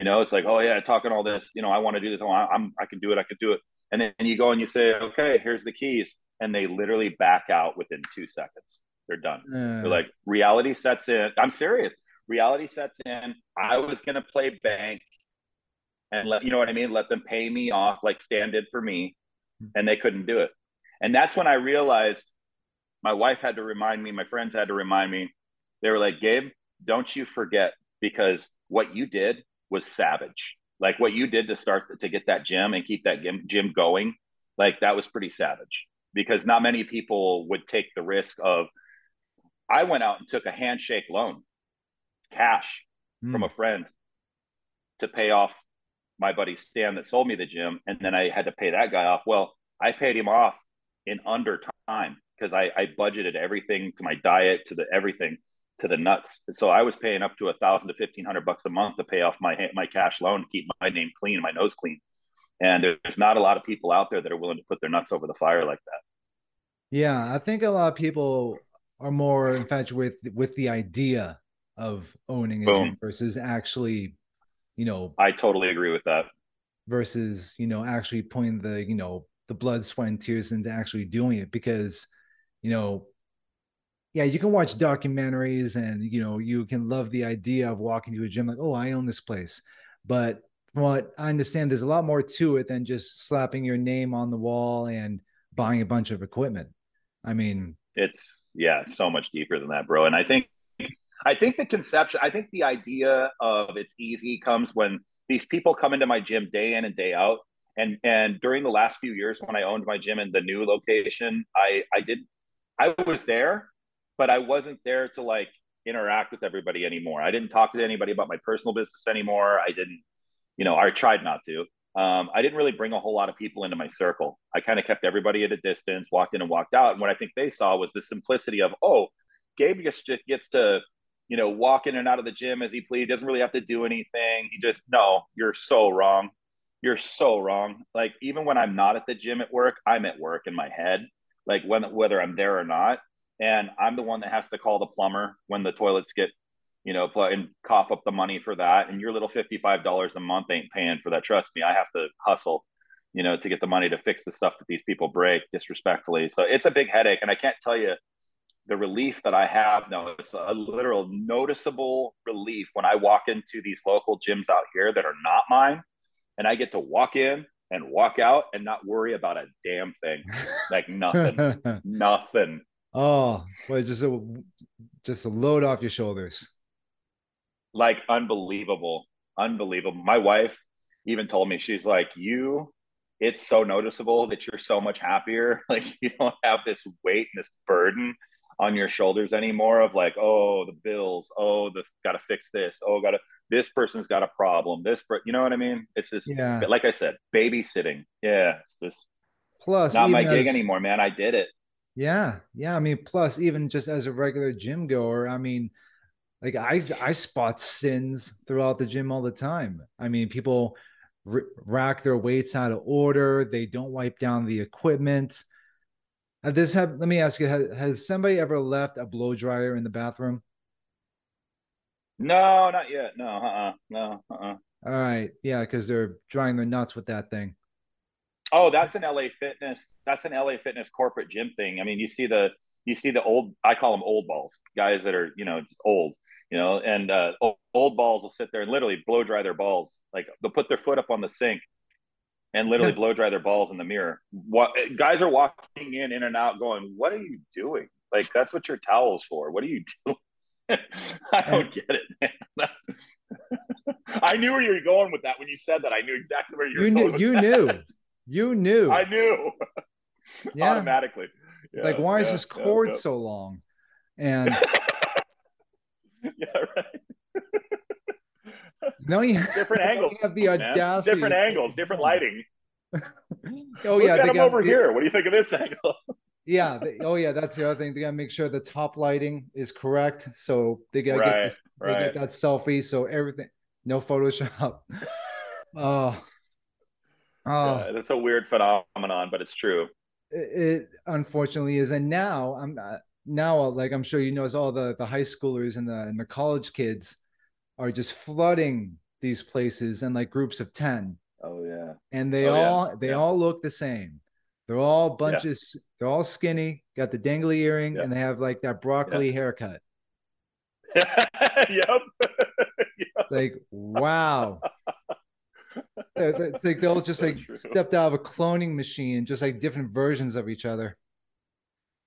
you know, it's like, oh yeah, talking all this, you know, I want to do this. Oh, I can do it. And then you go and you say, okay, here's the keys. And they literally back out within 2 seconds. They're done. They're like, reality sets in. I'm serious. Reality sets in. I was going to play bank and let, you know what I mean? Let them pay me off like Stan did for me. And they couldn't do it. And that's when I realized my wife had to remind me, my friends had to remind me. They were like, Gabe, don't you forget, because what you did was savage. Like what you did to get that gym and keep that gym going, like that was pretty savage, because not many people would take the risk of, I went out and took a handshake loan, cash from a friend to pay off my buddy Stan that sold me the gym. And then I had to pay that guy off. Well, I paid him off in under time because I budgeted everything, to my diet, to the everything, to the nuts. So I was paying up to $1,000 to $1,500 a month to pay off my cash loan, to keep my name clean, my nose clean. And there's not a lot of people out there that are willing to put their nuts over the fire like that. Yeah. I think a lot of people are more infatuated with the idea of owning a gym versus actually, you know, I totally agree with that, versus, you know, actually putting the, you know, the blood, sweat, and tears into actually doing it. Because, you know, yeah, you can watch documentaries and, you know, you can love the idea of walking to a gym like, oh, I own this place. But from what I understand, there's a lot more to it than just slapping your name on the wall and buying a bunch of equipment. I mean, it's so much deeper than that, bro. And I think the conception, I think the idea of it's easy comes when these people come into my gym day in and day out. And during the last few years when I owned my gym in the new location, I was there, but I wasn't there to like interact with everybody anymore. I didn't talk to anybody about my personal business anymore. I didn't, you know, I tried not to. I didn't really bring a whole lot of people into my circle. I kind of kept everybody at a distance, walked in and walked out. And what I think they saw was the simplicity of, oh, Gabe just gets to, you know, walk in and out of the gym as he pleases. He doesn't really have to do anything. He just, no, you're so wrong. You're so wrong. Like, even when I'm not at the gym at work, I'm at work in my head, like whether I'm there or not. And I'm the one that has to call the plumber when the toilets get, you know, and cough up the money for that. And your little $55 a month ain't paying for that. Trust me, I have to hustle, you know, to get the money to fix the stuff that these people break disrespectfully. So it's a big headache. And I can't tell you the relief that I have. No, it's a literal noticeable relief when I walk into these local gyms out here that are not mine, and I get to walk in and walk out and not worry about a damn thing. Like nothing, nothing. Oh, well, it's just a load off your shoulders. Like unbelievable, unbelievable. My wife even told me, she's like, you, it's so noticeable that you're so much happier. Like you don't have this weight and this burden on your shoulders anymore of like, oh, the bills, oh, the gotta fix this, oh, gotta, this person's got a problem, this, you know what I mean? It's just, yeah. Like I said, babysitting. Yeah, it's just plus not my gig anymore, man. I did it. Yeah, yeah. I mean, plus even just as a regular gym goer, I mean, like I spot sins throughout the gym all the time. I mean, people rack their weights out of order. They don't wipe down the equipment. Let me ask you, has somebody ever left a blow dryer in the bathroom? No, not yet. No, no, All right. Yeah, because they're drying their nuts with that thing. Oh, that's an LA Fitness. That's an LA Fitness corporate gym thing. I mean, you see the old, I call them old balls, guys that are, you know, just old, you know, and old balls will sit there and literally blow dry their balls. Like they'll put their foot up on the sink and literally blow dry their balls in the mirror. What guys are walking in and out going, what are you doing? Like, that's what your towel's for. What are you doing? I don't get it, man. I knew where you were going with that. When you said that, I knew exactly where you were going with that. You knew. I knew. Yeah. Automatically. Yeah, like, why is this cord so long? And yeah, right. No, you have different angles. You have the audacity. Different angles, different lighting. Oh yeah, they got over here. What do you think of this angle? Yeah. That's the other thing. They got to make sure the top lighting is correct. So they got to get that selfie. So everything, no Photoshop. Yeah, that's a weird phenomenon, but it's true. It unfortunately is. And now I'm sure you notice all the high schoolers and the college kids are just flooding these places in like groups of 10. Oh yeah. And they all look the same. They're all bunches. Yeah. They're all skinny, got the dangly earring, and they have like that broccoli haircut. Yep. Like, wow. It's like they all just so like true. Stepped out of a cloning machine, just like different versions of each other.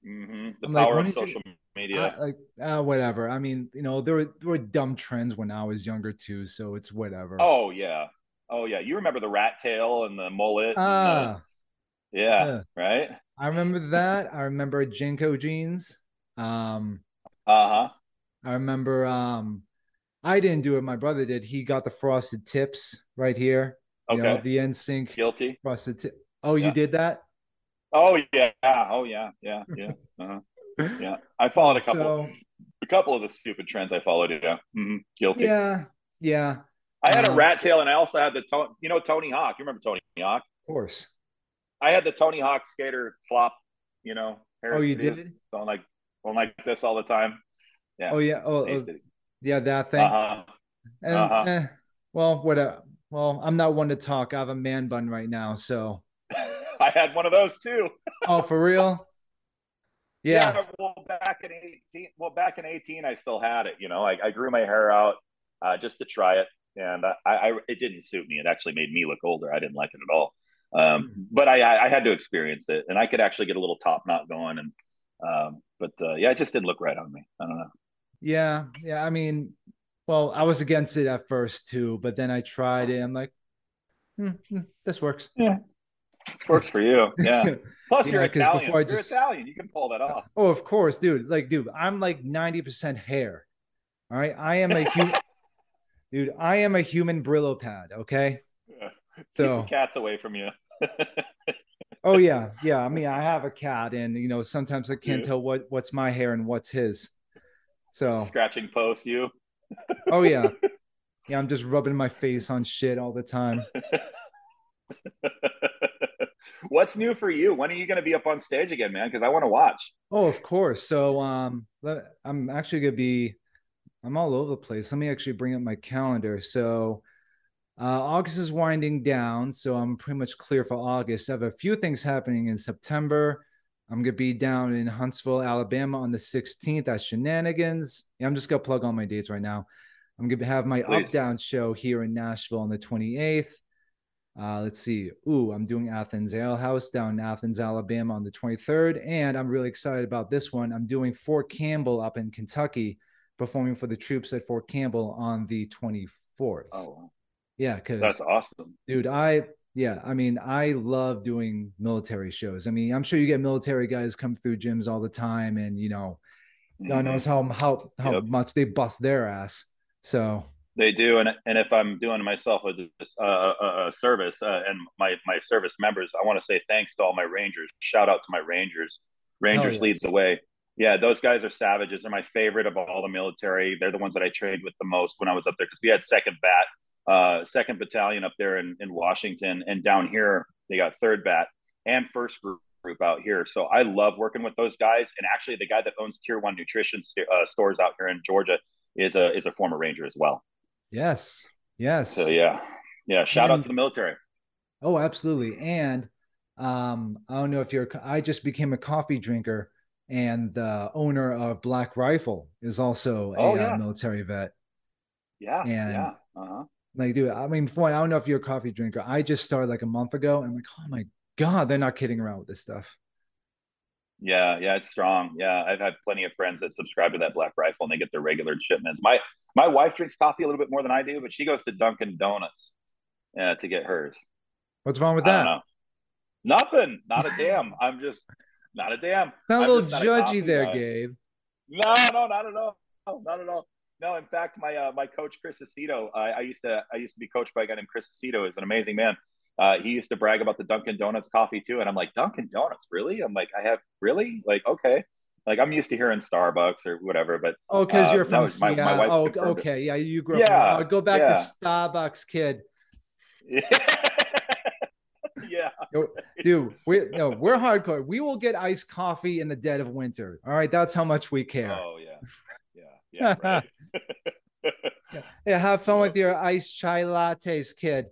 Mm-hmm. The power of social media. Whatever. I mean, you know, there were dumb trends when I was younger too, so it's whatever. Oh yeah. Oh yeah. You remember the rat tail and the mullet? Right. I remember that. I remember Jenko jeans. I remember. I didn't do it. My brother did. He got the frosted tips right here. Okay. You know, the NSYNC guilty frosted tip. Oh, you did that? Oh yeah. Oh yeah. Yeah. Yeah. Yeah. I followed a couple of the stupid trends I followed. Yeah. Mm-hmm. Guilty. Yeah. Yeah. I had a rat tail, and I also had the Tony Hawk. You remember Tony Hawk? Of course. I had the Tony Hawk skater flop, you know. Oh, you did? Going like this all the time. Yeah. Oh yeah. Oh yeah, that thing. And well, whatever. Well, I'm not one to talk. I have a man bun right now, so. I had one of those too. Oh, for real? Yeah. Well, back in 18, I still had it. You know, I grew my hair out just to try it, and it didn't suit me. It actually made me look older. I didn't like it at all. But I had to experience it, and I could actually get a little top knot going. And, it just didn't look right on me. I don't know. Yeah. Yeah. I mean, well, I was against it at first too, but then I tried it. I'm like, this works. Yeah. This works for you. Yeah. Plus you're Italian. You're Italian. You can pull that off. Oh, of course, dude. Like, dude, I'm like 90% hair. All right. I am a human Brillo pad. Okay. Yeah. So keep the cats away from you. Oh yeah. Yeah. I mean, I have a cat, and you know, sometimes I can't tell what's my hair and what's his. So scratching post you. Oh yeah. Yeah. I'm just rubbing my face on shit all the time. What's new for you? When are you going to be up on stage again, man? Because I want to watch. Oh, of course. So I'm actually going to be, I'm all over the place. Let me actually bring up my calendar. So August is winding down, so I'm pretty much clear for August. I have a few things happening in September. I'm going to be down in Huntsville, Alabama on the 16th at Shenanigans. Yeah, I'm just going to plug all my dates right now. I'm going to have my Up Down show here in Nashville on the 28th. Let's see. Ooh, I'm doing Athens Ale House down in Athens, Alabama on the 23rd. And I'm really excited about this one. I'm doing Fort Campbell up in Kentucky, performing for the troops at Fort Campbell on the 24th. Oh, yeah. Cause that's awesome. Dude, I love doing military shows. I mean, I'm sure you get military guys come through gyms all the time and, you know, God knows how much they bust their ass. So they do. And if I'm doing myself a service and my service members, I want to say thanks to all my Rangers. Shout out to my Rangers. Rangers leads the way. Yeah, those guys are savages. They're my favorite of all the military. They're the ones that I trained with the most when I was up there because we had 2nd Battalion up there in Washington. And down here, they got 3rd Bat and 1st Group out here. So I love working with those guys. And actually, the guy that owns Tier One Nutrition stores out here in Georgia is a former Ranger as well. Yes. Yes. So yeah. Shout out to the military. Oh, absolutely. And I don't know if I just became a coffee drinker, and the owner of Black Rifle is also a military vet. Yeah. And I don't know if you're a coffee drinker. I just started like a month ago, and I'm like, oh my God, they're not kidding around with this stuff. Yeah, it's strong. Yeah, I've had plenty of friends that subscribe to that Black Rifle, and they get their regular shipments. My wife drinks coffee a little bit more than I do, but she goes to Dunkin' Donuts to get hers. What's wrong with that? Nothing. Not a damn. I'm just not a damn. Sound a little judgy there, Gabe. No, not at all. Not at all. No, in fact, my coach Chris Aceto, I used to be coached by a guy named Chris Aceto. Is an amazing man. He used to brag about the Dunkin' Donuts coffee too, and I'm like, Dunkin' Donuts, really? I'm like, I have really, like, okay, like I'm used to hearing Starbucks or whatever, but oh, because you're from Seattle. My wife confirmed it. Yeah, you grew up. Yeah, I would go back to Starbucks, kid. Yeah. Yeah, dude, we're hardcore. We will get iced coffee in the dead of winter. All right, that's how much we care. Oh yeah. Yeah, right. Yeah, have fun with your iced chai lattes, kid.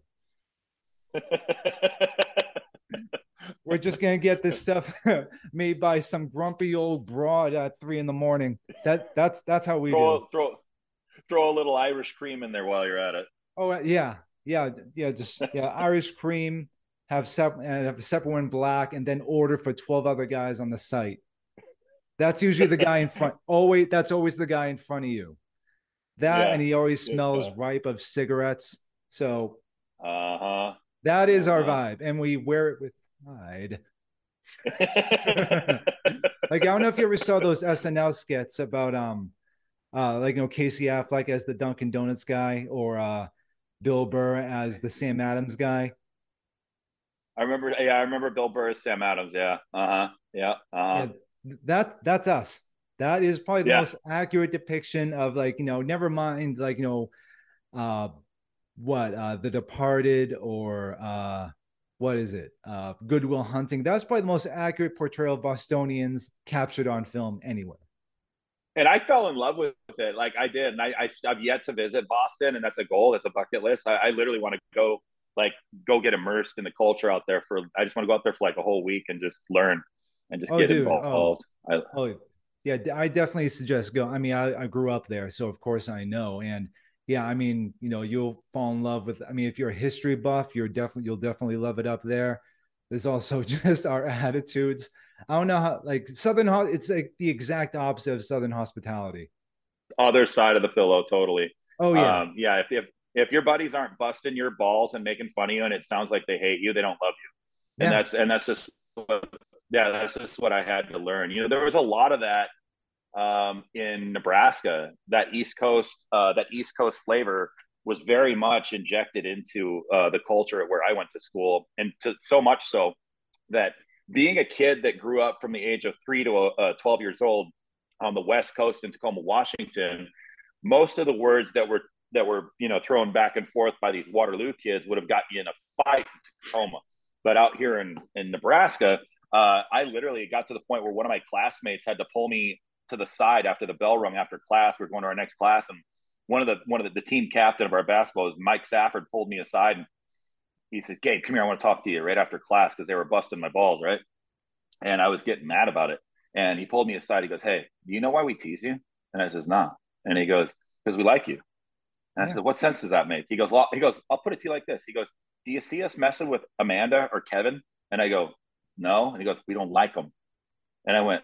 We're just gonna get this stuff made by some grumpy old broad at 3 a.m. That's how we do. Throw a little Irish cream in there while you're at it. Oh yeah. Just Irish cream. Have a separate one black, and then order for 12 other guys on the site. That's usually the guy in front. That's always the guy in front of you. And he always smells ripe of cigarettes. So that is our vibe, and we wear it with pride. Like, I don't know if you ever saw those SNL skits about Casey Affleck as the Dunkin' Donuts guy, or Bill Burr as the Sam Adams guy. I remember Bill Burr as Sam Adams. Yeah. Yeah. That's us. That is probably the most accurate depiction of, like, you know, never mind, like, you know, The Departed, or what is it? Good Will Hunting. That's probably the most accurate portrayal of Bostonians captured on film anywhere. And I fell in love with it. Like, I did. And I've yet to visit Boston, and that's a goal. That's a bucket list. I literally want to go get immersed in the culture out there I just want to go out there for like a whole week and just learn and just get involved. I definitely suggest go. I mean, I grew up there, so of course I know. And yeah, I mean, you know, you'll fall in love with, I mean, if you're a history buff, you'll definitely love it up there. There's also just our attitudes. I don't know how, like, it's like the exact opposite of Southern hospitality. Other side of the pillow. Totally. Oh yeah. If your buddies aren't busting your balls and making fun of you, and it sounds like they hate you, they don't love you. And that's just what I had to learn. You know, there was a lot of that in Nebraska. That East Coast flavor was very much injected into the culture where I went to school, so much so that being a kid that grew up from the age of 3 to 12 years old on the West Coast in Tacoma, Washington, most of the words that were thrown back and forth by these Waterloo kids would have gotten you in a fight in Tacoma. But out here in Nebraska, I literally got to the point where one of my classmates had to pull me to the side after the bell rung after class. We were going to our next class, and one of the team captain of our basketball was Mike Safford, pulled me aside and he said, "Gabe, come here. I want to talk to you right after class," because they were busting my balls, right? And I was getting mad about it. And he pulled me aside. He goes, "Hey, do you know why we tease you?" And I says, "Nah." And he goes, "Because we like you." And I said, "What sense does that make?" He goes, "Well," he goes, "I'll put it to you like this." He goes, "Do you see us messing with Amanda or Kevin?" And I go, "No." And he goes, "We don't like them." And I went,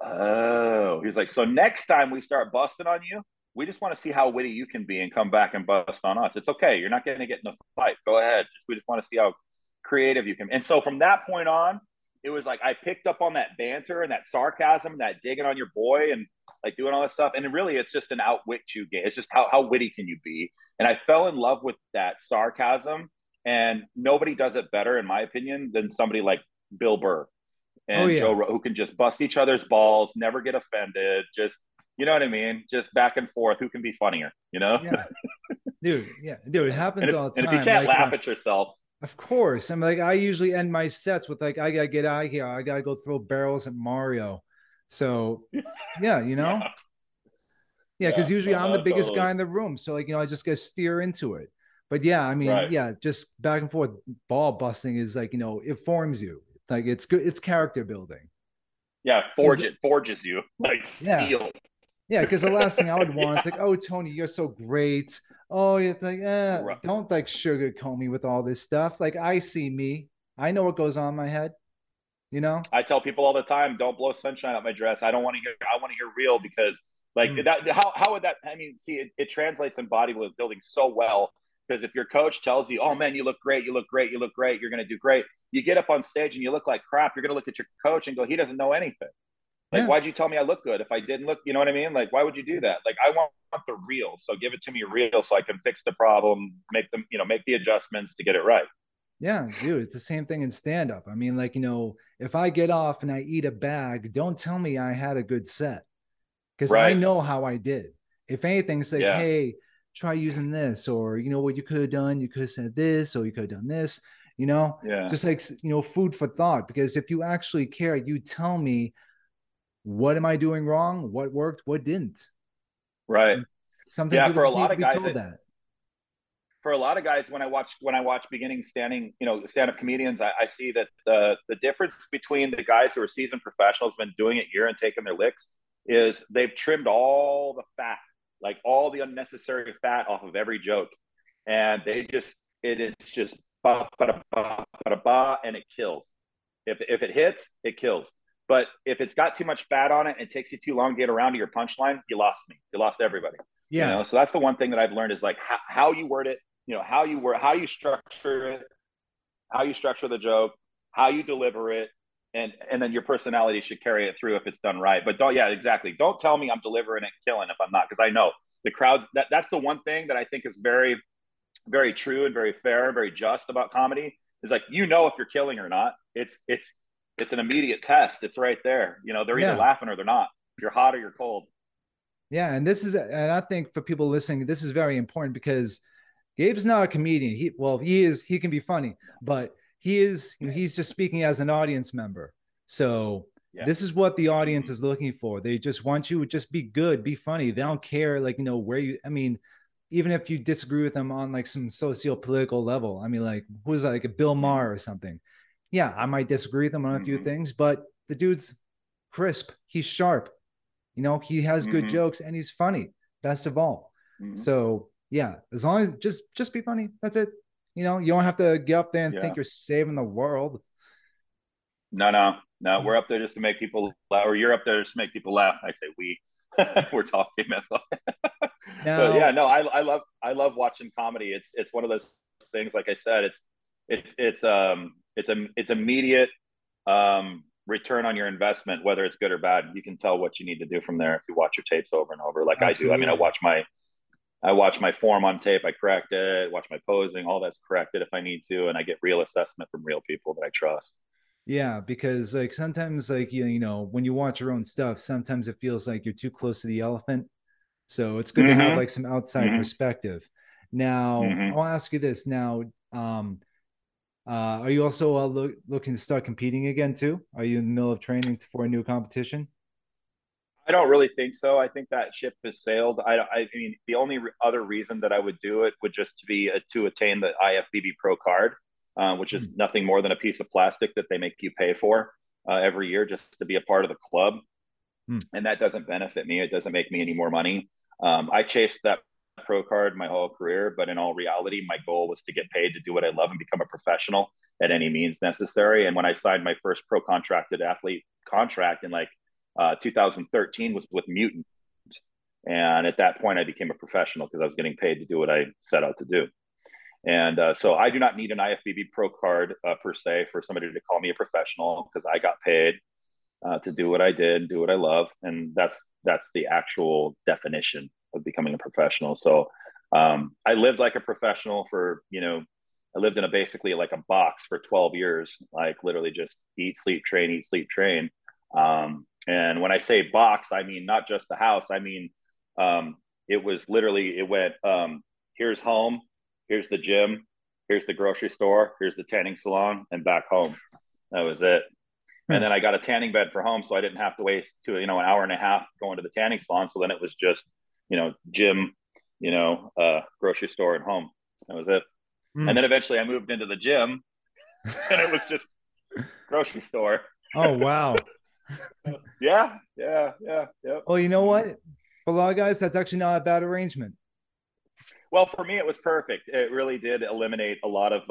"Oh." He was like, "So next time we start busting on you, we just want to see how witty you can be and come back and bust on us. It's okay. You're not going to get in a fight. Go ahead. We just want to see how creative you can." And so from that point on, it was like I picked up on that banter and that sarcasm and that digging on your boy and like doing all that stuff. And really, it's just an outwit you game. It's just how witty can you be? And I fell in love with that sarcasm. And nobody does it better, in my opinion, than somebody like Bill Burr and Joe Rogan, who can just bust each other's balls, never get offended, just, you know what I mean? Just back and forth. Who can be funnier, you know? Yeah. Dude, it happens all the time. And if you can't laugh at yourself. Of course. I'm like, I usually end my sets with like, "I got to get out of here. I got to go throw barrels at Mario." So yeah, you know? Yeah, because usually I'm the biggest guy in the room. So like, you know, I just got to steer into it. But yeah, I mean, yeah, just back and forth ball busting is like, you know, it forms you. Like it's good. It's character building. Yeah. Forges you like steel. Yeah, because the last thing I would want is like, "Oh, Tony, you're so great. Oh," it's like, right. Don't like sugarcoat me with all this stuff. Like, I see me. I know what goes on in my head, you know? I tell people all the time, "Don't blow sunshine out my dress." I don't want to hear, I want to hear real, because like that, how would that, I mean, see, it translates in bodybuilding so well, because if your coach tells you, "Oh man, you look great, you look great, you look great, you're going to do great," you get up on stage and you look like crap, you're going to look at your coach and go, "He doesn't know anything. Like, why'd you tell me I look good if I didn't look?" You know what I mean? Like, why would you do that? Like, I want the real. So give it to me real so I can fix the problem, make the adjustments to get it right. Yeah, dude, it's the same thing in stand-up. I mean, like, you know, if I get off and I eat a bag, don't tell me I had a good set, because I know how I did. If anything, say, "Hey, try using this," or, "You know what you could have done? You could have said this, or you could have done this," you know? Yeah. Just like, you know, food for thought, because if you actually care, you tell me, what am I doing wrong? What worked? What didn't? Right. Something for a lot of guys. For a lot of guys, when I watch beginning stand-up comedians, I see that the difference between the guys who are seasoned professionals, been doing it year and taking their licks, is they've trimmed all the fat, like all the unnecessary fat off of every joke, and they just it's just ba ba ba ba ba, and it kills. If it hits, it kills. But if it's got too much fat on it and it takes you too long to get around to your punchline, you lost me. You lost everybody. Yeah. You know? So that's the one thing that I've learned is like how you word it, you know, how you structure it, how you structure the joke, how you deliver it, and then your personality should carry it through if it's done right. But don't tell me I'm delivering it and killing if I'm not, because I know the crowd. That's the one thing that I think is very, very true and very fair, very just about comedy, is like, you know, if you're killing or not. It's an immediate test. It's right there. You know, they're either laughing or they're not. You're hot or you're cold. Yeah. And I think for people listening, this is very important, because Gabe's not a comedian. He can be funny, but he's just speaking as an audience member. So this is what the audience is looking for. They just want you to just be good, be funny. They don't care. Like, you know, even if you disagree with them on like some socio-political level, I mean, like who's like a Bill Maher or something. Yeah, I might disagree with him on a few things, but the dude's crisp. He's sharp. You know, he has good jokes and he's funny, best of all. So yeah, as long as just be funny. That's it. You know, you don't have to get up there and think you're saving the world. No. We're up there just to make people laugh, or you're up there just to make people laugh. I say we. We're talking. That's all. No. So, yeah, no, I love watching comedy. It's one of those things. Like I said, it's immediate return on your investment, whether it's good or bad. You can tell what you need to do from there if you watch your tapes over and over, like Absolutely. I do. I mean, I watch my form on tape. I correct it. Watch my posing. All that's corrected if I need to, and I get real assessment from real people that I trust. Yeah, because like sometimes, like you know, when you watch your own stuff, sometimes it feels like you're too close to the elephant. So it's good to have like some outside perspective. Now, I'll ask you this now. Are you also looking to start competing again too? Are you in the middle of training for a new competition? I don't really think so. I think that ship has sailed. I mean, the only other reason that I would do it would just be to attain the IFBB Pro card, which is nothing more than a piece of plastic that they make you pay for every year just to be a part of the club. And that doesn't benefit me. It doesn't make me any more money. I chased that pro card my whole career, but in all reality, my goal was to get paid to do what I love and become a professional at any means necessary. And when I signed my first pro contracted athlete contract in like 2013 was with Mutant. And at that point I became a professional because I was getting paid to do what I set out to do. And so I do not need an IFBB pro card per se for somebody to call me a professional, because I got paid to do what I did, do what I love. And that's the actual definition of becoming a professional. So I lived like a professional for, you know, I lived in a basically like a box for 12 years, like literally just eat, sleep, train, eat, sleep, train. And when I say box, I mean, not just the house. I mean, it was literally, it went, here's home, here's the gym, here's the grocery store, here's the tanning salon, and back home. That was it. And then I got a tanning bed for home, so I didn't have to waste an hour and a half going to the tanning salon. So then it was just, gym, grocery store and home. That was it. And then eventually I moved into the gym and it was just grocery store. Oh, wow. Yeah. Well, you know what? For a lot of guys, that's actually not a bad arrangement. Well, for me, it was perfect. It really did eliminate a lot of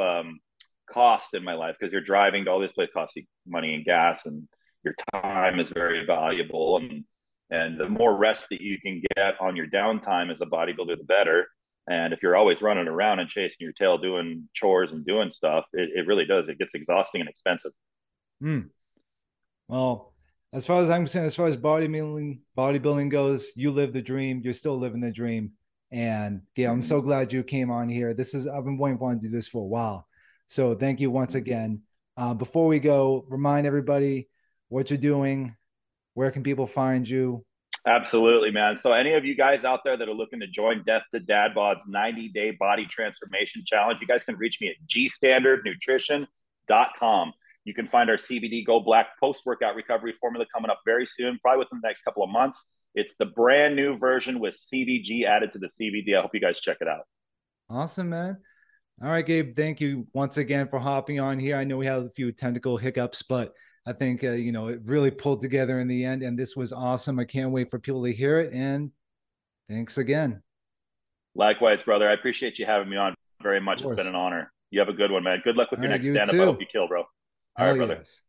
cost in my life, because you're driving to all this place, costs you money and gas, and your time is very valuable. And the more rest that you can get on your downtime as a bodybuilder, the better. And if you're always running around and chasing your tail, doing chores and doing stuff, it really does. It gets exhausting and expensive. Well, as far as I'm concerned, as far as bodybuilding goes, you live the dream. You're still living the dream. And yeah, I'm so glad you came on here. I've been wanting to do this for a while. So thank you once again. Before we go, remind everybody what you're doing. Where can people find you? Absolutely, man. So any of you guys out there that are looking to join Death to Dad Bods 90-Day Body Transformation Challenge, you guys can reach me at gstandardnutrition.com. You can find our CBD Go Black post-workout recovery formula coming up very soon, probably within the next couple of months. It's the brand new version with CBG added to the CBD. I hope you guys check it out. Awesome, man. All right, Gabe, thank you once again for hopping on here. I know we had a few technical hiccups, but I think, it really pulled together in the end, and this was awesome. I can't wait for people to hear it. And thanks again. Likewise, brother. I appreciate you having me on very much. It's been an honor. You have a good one, man. Good luck with your next stand-up. I hope you kill, bro. All right, brother. Yes.